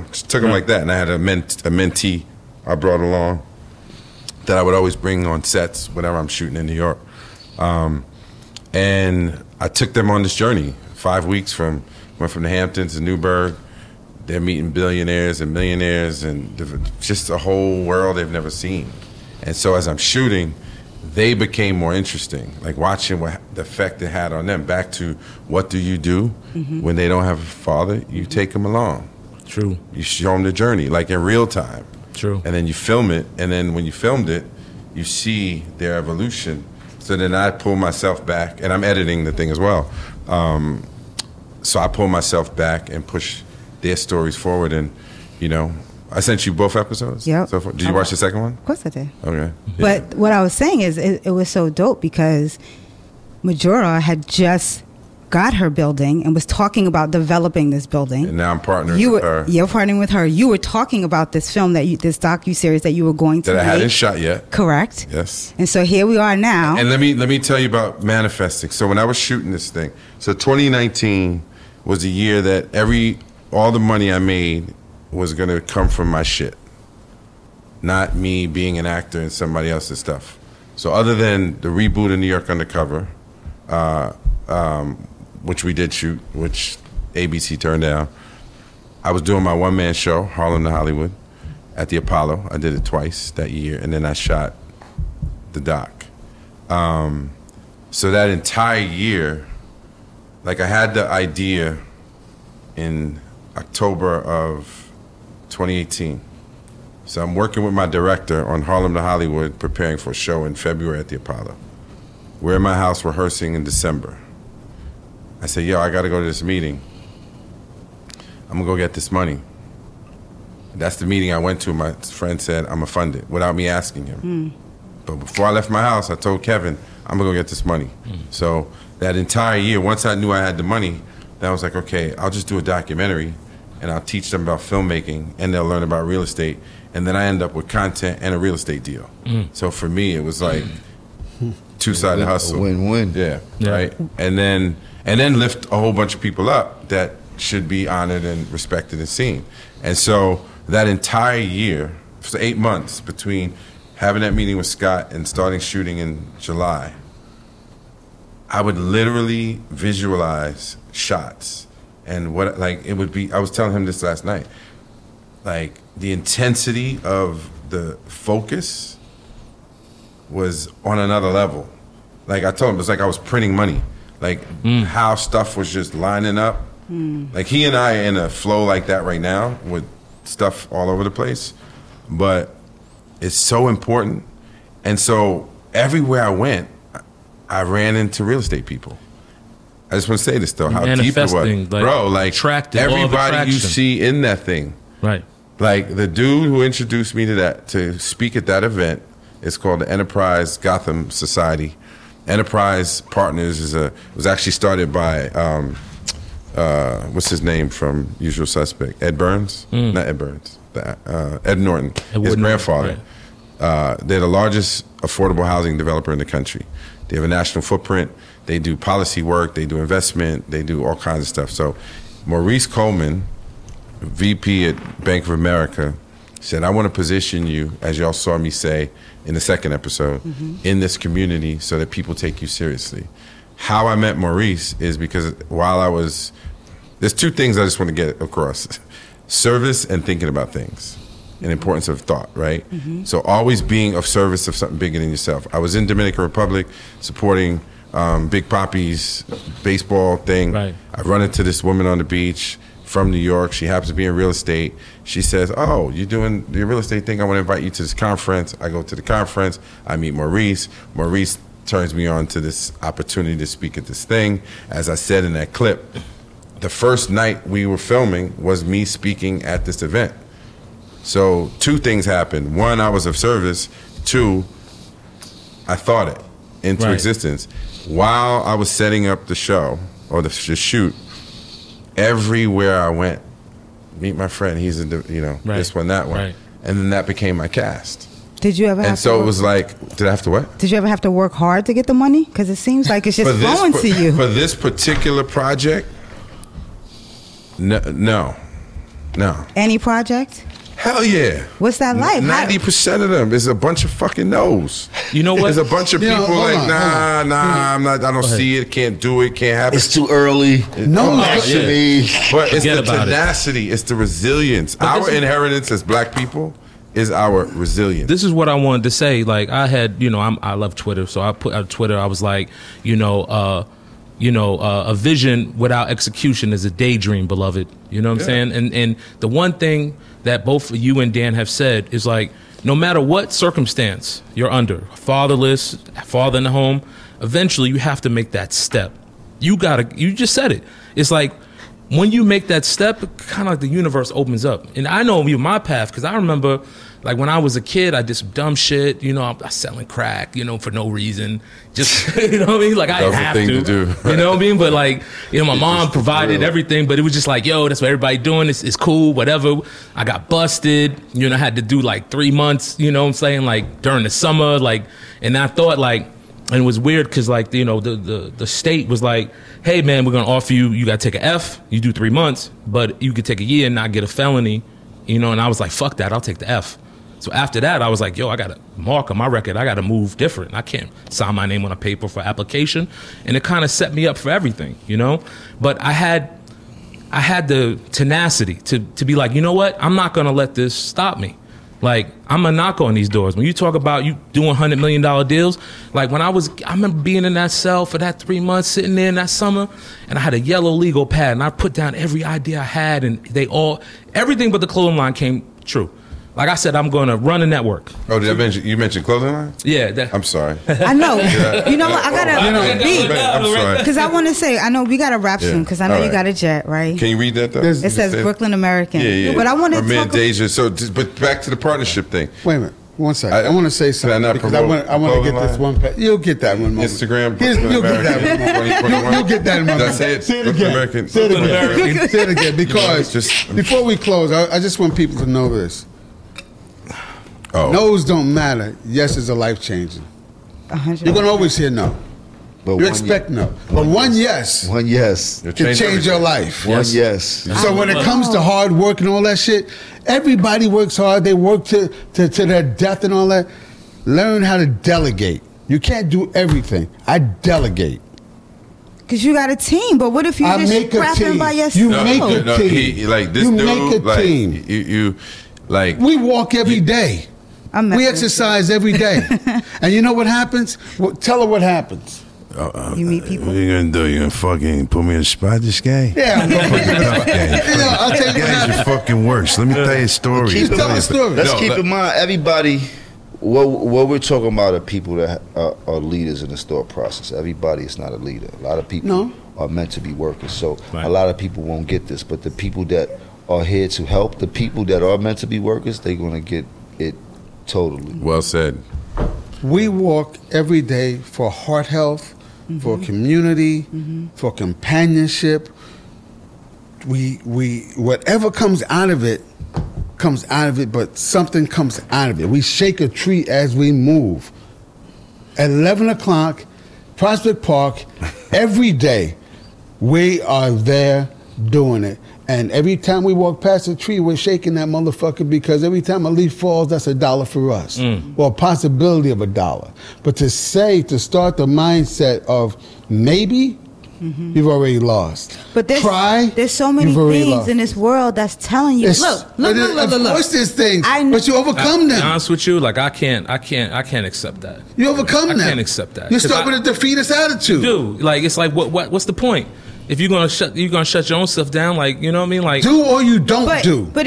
just took him like that, and I had a mentee I brought along that I would always bring on sets whenever I'm shooting in New York. And I took them on this journey. 5 weeks went from the Hamptons to Newburgh. They're meeting billionaires and millionaires and just a whole world they've never seen. And so as I'm shooting, they became more interesting, like watching what the effect it had on them. Back to what do you do when they don't have a father? You take them along. True. You show them the journey, like in real time. True. And then you film it, and then when you filmed it, you see their evolution. So then I pull myself back, and I'm editing the thing as well. So I pull myself back and push their stories forward, and I sent you both episodes. Yep. So did you watch the second one? Of course I did. Okay. Yeah. But what I was saying is it was so dope because Majora had just got her building and was talking about developing this building. And now I'm partnering with her. You're partnering with her. You were talking about this film, this docu-series that you were going to make. That I hadn't shot yet. Correct. Yes. And so here we are now. And let me tell you about manifesting. So when I was shooting this thing, so 2019 was the year that all the money I made was going to come from my shit. Not me being an actor in somebody else's stuff. So other than the reboot of New York Undercover, which we did shoot, which ABC turned down. I was doing my one-man show, Harlem to Hollywood, at the Apollo. I did it twice that year, and then I shot the doc. So that entire year, Like, I had the idea in October of 2018. So I'm working with my director on Harlem to Hollywood, preparing for a show in February at the Apollo. We're in my house rehearsing in December. I said, yo, I got to go to this meeting. I'm going to go get this money. That's the meeting I went to. My friend said, I'm going to fund it, without me asking him. Mm. But before I left my house, I told Kevin, I'm going to go get this money. Mm. So that entire year, once I knew I had the money, then I was like, okay, I'll just do a documentary, and I'll teach them about filmmaking, and they'll learn about real estate. And then I end up with content and a real estate deal. Mm. So for me, it was like two-sided hustle. Win-win. Yeah, right? And then lift a whole bunch of people up that should be honored and respected and seen. And so that entire year, for 8 months between having that meeting with Scott and starting shooting in July, I would literally visualize shots. And what, like, it would be, I was telling him this last night, like, the intensity of the focus was on another level. Like, I told him, it was like I was printing money. Like, how stuff was just lining up. Mm. Like, he and I are in a flow like that right now with stuff all over the place. But it's so important. And so everywhere I went, I ran into real estate people. I just want to say this, though, how deep it was. Like, bro, like, everybody you see in that thing. Right. Like, the dude who introduced me to that, to speak at that event, it's called the Enterprise Gotham Society. Enterprise Partners was actually started by, what's his name from Usual Suspect? Ed Burns? Mm. Not Ed Burns. Ed Norton. His grandfather. Right. They're the largest affordable housing developer in the country. They have a national footprint. They do policy work. They do investment. They do all kinds of stuff. So Maurice Coleman, VP at Bank of America, said, I want to position you, as y'all saw me say in the second episode, in this community so that people take you seriously. How I met Maurice is because while I was... There's two things I just want to get across. Service and thinking about things and importance of thought, right? Mm-hmm. So always being of service of something bigger than yourself. I was in Dominican Republic supporting Big Papi's baseball thing. Right. I run into this woman on the beach from New York. She happens to be in real estate. She says, oh, you're doing your real estate thing. I want to invite you to this conference. I go to the conference. I meet Maurice. Maurice turns me on to this opportunity to speak at this thing. As I said in that clip, the first night we were filming was me speaking at this event. So two things happened. One, I was of service. Two, I thought it into existence. While I was setting up the show or the shoot, everywhere I went, meet my friend, he's in the, this one, that one. Right. And then that became my cast. Did you ever have to work? It was like, did I have to what? Did you ever have to work hard to get the money? Because it seems like it's just flowing to you. For this particular project, no. Any project? Hell yeah. What's that like? 90% of them is a bunch of fucking no's. You know what? There's a bunch of people I don't see it, can't do it, can't happen. It's too early. No, actually. But it's the tenacity, it's the resilience. But our inheritance as black people is our resilience. This is what I wanted to say. Like, I had, I love Twitter, so I put on Twitter, I was like, a vision without execution is a daydream, beloved. You know what I'm saying? And the one thing that both you and Dan have said is, like, no matter what circumstance you're under, fatherless, father in the home, eventually you have to make that step. You just said it. It's like, when you make that step, kind of like the universe opens up. And I know my path, because I remember, like, when I was a kid, I did some dumb shit. I was selling crack, for no reason. Just, Like, I didn't have to do. You know what I mean? But, like, my mom provided everything. But it was just like, yo, that's what everybody doing. It's cool, whatever. I got busted. I had to do, like, 3 months, Like, during the summer. Like, and I thought, like... And it was weird because, like, the state was like, hey, man, we're going to offer you, you got to take an F, you do 3 months, but you could take a year and not get a felony, And I was like, fuck that, I'll take the F. So after that, I was like, yo, I got a mark on my record. I got to move different. I can't sign my name on a paper for application. And it kind of set me up for everything, But I had the tenacity to be like, you know what? I'm not going to let this stop me. Like, I'm a knock on these doors. When you talk about you doing $100 million deals, like when I remember being in that cell for that 3 months, sitting there in that summer, and I had a yellow legal pad, and I put down every idea I had, and everything but the clothing line came true. Like I said, I'm going to run a network. Oh, did I mention, you mentioned clothing line? Yeah. I'm sorry. I know. Yeah. You know what? I got to beat. I'm sorry. Because I want to say, I know we got to wrap soon because I know you got a jet, right? Can you read that, though? It says Brooklyn American. Yeah, yeah. But I want to talk about... So, but back to the partnership thing. Wait a minute. One second. I want to say something because I want to get this one. You'll get that one moment. Instagram. You'll get that one. You'll get that one. That's it. Say it again. Say it again. Because before we close, I just want people to know this. Oh. No's don't matter. Yes is a life changing. You're gonna always hear no. But you expect no. But one yes can change your life. One yes. So when it comes to hard work and all that shit, everybody works hard. They work to their death and all that. Learn how to delegate. You can't do everything. I delegate. Cause you got a team, but what if you just crapping by yourself? You make a team. Like this dude, like you. Like we walk every day. We exercise every day. And you know what happens? Well, tell her what happens. You meet people. What are you going to do? You going to fucking put me in the spot, this game? Yeah. I'm going to put you in the spot, game. I'll tell you what happens. Your fucking worst. Let me tell you a story. Let's keep in mind, everybody, what we're talking about are people that are leaders in the thought process. Everybody is not a leader. A lot of people are meant to be workers. So a lot of people won't get this, but the people that are here to help the people that are meant to be workers, they're going to get it totally. Well said. We walk every day for heart health, for community, for companionship. We whatever comes out of it, but something comes out of it. We shake a tree as we move. At 11 o'clock, Prospect Park, every day, we are there doing it. And every time we walk past a tree, we're shaking that motherfucker because every time a leaf falls, that's a dollar for us. Or a possibility of a dollar. But to start the mindset of maybe, you've already lost. But there's so many things in this world that's telling you, look. Of course there's things, but you overcome them. To be honest with you, like I can't accept that. You overcome them. I can't accept that. You start with a defeatist attitude. Dude, like it's like what's the point? If you're gonna shut your own stuff down, like you know what I mean, like do or you don't do. But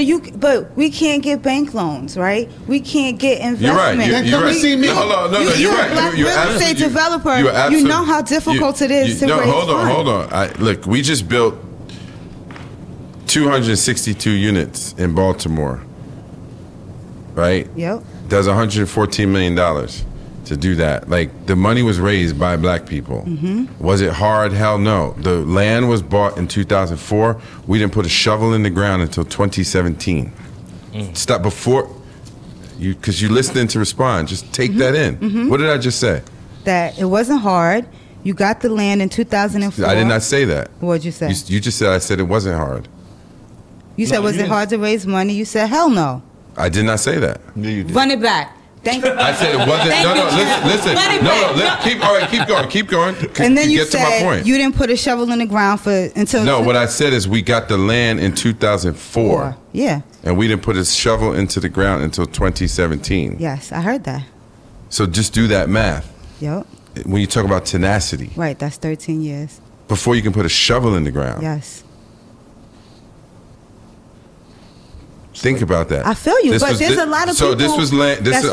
we can't get bank loans, right? We can't get investment. You're right. See me. You're real estate developer. You know how difficult it is to raise Hold on. Look, we just built 262 units in Baltimore, right? Yep. That's $114 million to do that. Like, the money was raised by black people. Was it hard? Hell no. The land was bought in 2004. We didn't put a shovel in the ground until 2017. Stop before you, because you're listening to respond. Just take that in. What did I just say? That it wasn't hard. You got the land in 2004. I did not say that. What did you say? You just said I said it wasn't hard. You said was it hard to raise money? You said hell no. I did not say that. No, you did. Run it back. I said it wasn't. Listen. All right, keep going. And then you said you didn't put a shovel in the ground until. No, what I said is we got the land in 2004. Yeah. And we didn't put a shovel into the ground until 2017. Yes, I heard that. So just do that math. Yep. When you talk about tenacity. Right, that's 13 years. Before you can put a shovel in the ground. Yes. Think about that. I feel you, but there's a lot of people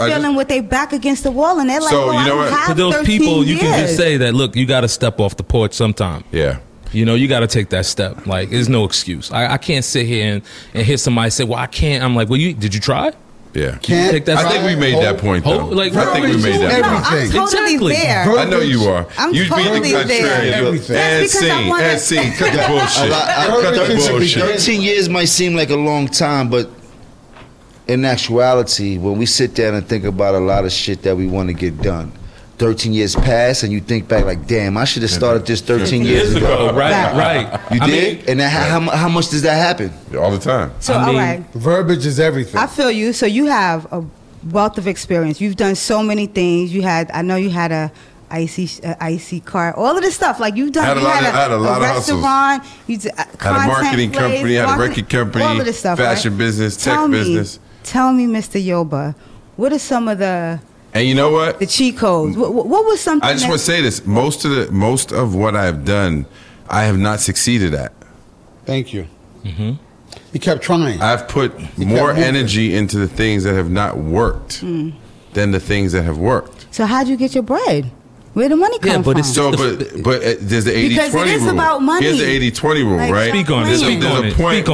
feeling with their back against the wall, and they're like, "Well, you know what?" To those people, you can just say that. Look, you got to step off the porch sometime. Yeah. You know, you got to take that step. Like, there's no excuse. I can't sit here and hear somebody say, "Well, I can't." I'm like, "Well, did you try?" Yeah. I think we made that point, though. I'm totally there. I know you are. You totally being the contrarian. And scene. Cut the bullshit. Cut the bullshit. 13 years might seem like a long time, but in actuality, when we sit down and think about a lot of shit that we want to get done, 13 years passed, and you think back like, damn, I should have started this 13 years ago. Right. You did? I mean, and how much does that happen? All the time. So, verbiage is everything. I feel you. So you have a wealth of experience. You've done so many things. I know you had a icy car, all of this stuff. Like, you've done. I had a lot of restaurant. You had a marketing company, had a record company, all of this stuff, fashion business, tech business. Tell me, Mr. Yoba, what are some of the... And you know what? The cheat codes. What was something... I just want to say this. Most of what I've done, I have not succeeded at. Thank you. Mm-hmm. You kept trying. I've put more energy into the things that have not worked than the things that have worked. So how'd you get your bread? Where the money come from? But there's the 80-20 rule. Because it is about money. Here's the 80-20 rule, like, right? Speak on it. There's a point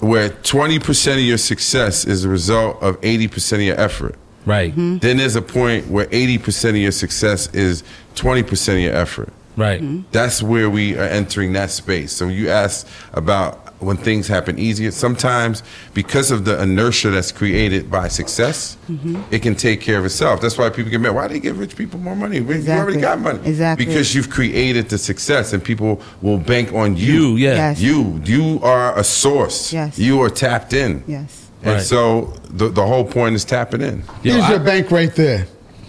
where 20% of your success is the result of 80% of your effort. Right. Mm-hmm. Then there's a point where 80% of your success is 20% of your effort. Right. Mm-hmm. That's where we are entering that space. So you asked about when things happen easier. Sometimes because of the inertia that's created by success, it can take care of itself. That's why people get mad. Why do they give rich people more money? Exactly. You already got money. Exactly. Because you've created the success and people will bank on you. Yes. You are a source. Yes. You are tapped in. Yes. And so the whole point is tapping in. Here's your bank right there.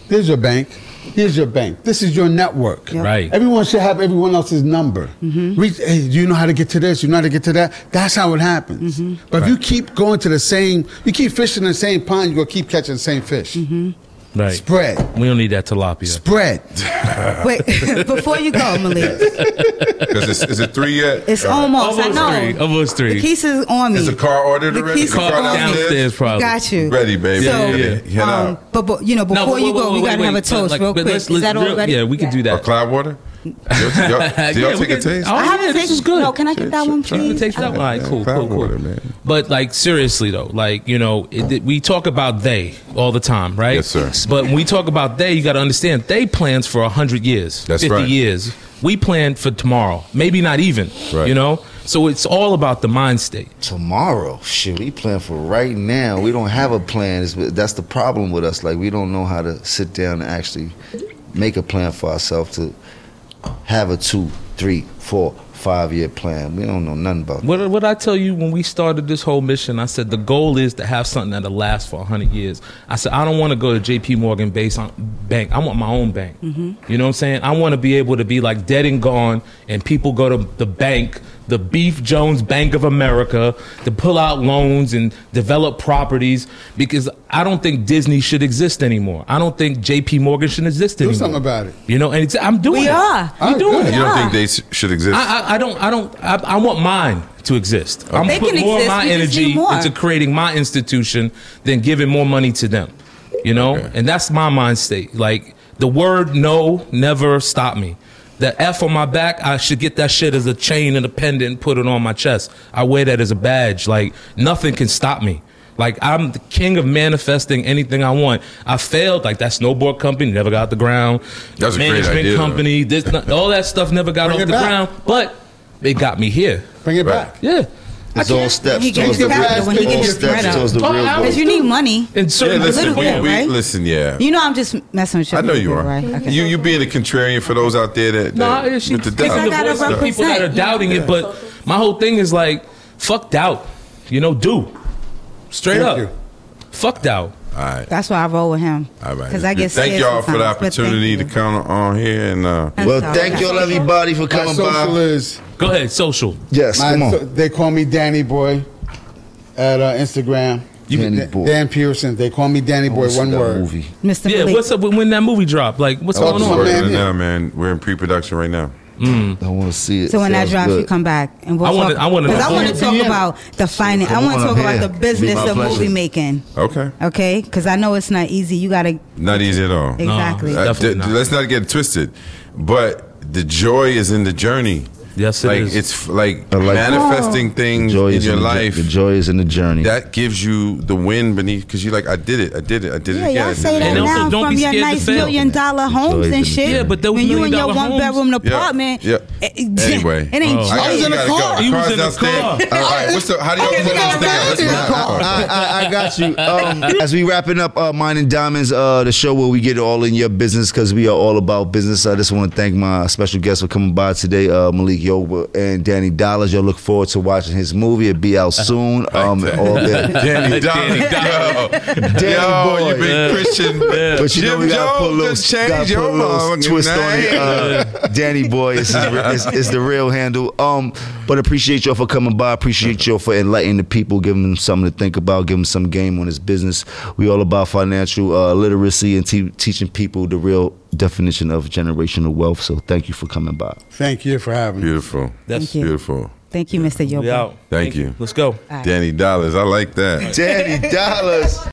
There's your bank. Here's your bank. This is your network. Yep. Right. Everyone should have everyone else's number. Mm-hmm. Hey, do you know how to get to this? Do you know how to get to that? That's how it happens. Mm-hmm. But if you keep going to the same, you keep fishing in the same pond, you're going to keep catching the same fish. Mm-hmm. Right. Spread. We don't need that tilapia. Spread. Wait, before you go, Malik. Is it 3 yet? It's almost. I know. 3. Almost 3. The keys is on me. Is the car ordered already? The car downstairs probably. Got you. Ready, baby. So, but you know, before you go, we got to have a toast real quick. Is that all ready? Yeah, we can do that. Or Cloudwater? Y'all take a taste? I haven't taken. This is good. No, can I get that one, please? Take that one. All right, cool. But like seriously though, like you know, we talk about they all the time, right? Yes, sir. But when we talk about they, you got to understand they plans for 100 years, 50 years. We plan for tomorrow, maybe not even. Right. You know. So it's all about the mind state. Tomorrow, shit, we plan for right now. We don't have a plan. That's the problem with us. Like we don't know how to sit down and actually make a plan for ourselves to. Have a 2, 3, 4, 5 year plan. We don't know nothing about that. What I tell you when we started this whole mission, I said the goal is to have something that'll last for 100 years. I said, I don't want to go to J.P. Morgan Bank. I want my own bank. Mm-hmm. You know what I'm saying? I want to be able to be like dead and gone and people go to the bank, the Beef Jones Bank of America, to pull out loans and develop properties because I don't think Disney should exist anymore. I don't think J.P. Morgan should exist anymore. Do something about it. You know, and I'm doing it. We are. You don't think they should exist? I want mine to exist. Okay. I'm putting more of my energy into creating my institution than giving more money to them. You know? Okay. And that's my mind state. Like, the word no never stopped me. The F on my back, I should get that shit as a chain and a pendant and put it on my chest. I wear that as a badge. Like, nothing can stop me. Like, I'm the king of manifesting anything I want. I failed. Like, that snowboard company never got off the ground. That's a great idea. Management company. All that stuff never got off the ground. But it got me here. Bring it back. Yeah. It's all steps towards the real goal. Because you need money. And certainly, you know I'm just messing with you. I know you are. Right? Okay. You being a contrarian for those out there that people that are doubting it. But my whole thing is like, fuck doubt. You know, do. Straight up. Fuck doubt. All right. That's why I roll with him. All right. Because I get scared. Thank y'all for the opportunity to come on here. And thank y'all everybody for coming by. Go ahead, social. Yes, come on. They Call Me Danny Boy at Instagram. Danny Boy. Dan Pearson. They Call Me Danny Boy. One word. Movie. Mr. Yeah. Malik. What's up when that movie dropped? Like, what's going on? Now, man. We're in pre-production right now. I want to see it. So when that drops, you come back and we'll talk. Because I want to talk about the finance. I want to talk about the business of movie making. Okay. Because I know it's not easy. You gotta. Not easy at all. Exactly. No, not. Let's not get it twisted. But the joy is in the journey. Yes, it is. It's like manifesting things in your life. The joy is in the journey. That gives you the wind beneath because you're like, I did it again. Yeah, say that now from your nice $1 million homes and shit. Yeah, but when you in your one-bedroom apartment, anyway. It ain't joy. I was in the car. He was in the car. All right, how do you put this thing out? I got you. As we wrapping up Mining Diamonds, the show where we get all in your business because we are all about business. I just want to thank my special guest for coming by today, Malik Yoba and Danny Dollars. Y'all look forward to watching his movie. It'll be out soon. All that. Danny Dollars. Danny Boy. You been Christian. Yeah. But you know we got to put a little twist on it. Danny Boy. This is is the real handle. But appreciate y'all for coming by. Appreciate y'all for enlightening the people, giving them something to think about, giving them some game on this business. We all about financial literacy and teaching people the real definition of generational wealth. So thank you for coming by. Thank you for having me. That's beautiful. Thank you, Mr. Yoba. Thank you. Let's go. Right. Danny Dollars. I like that. Danny Dollars.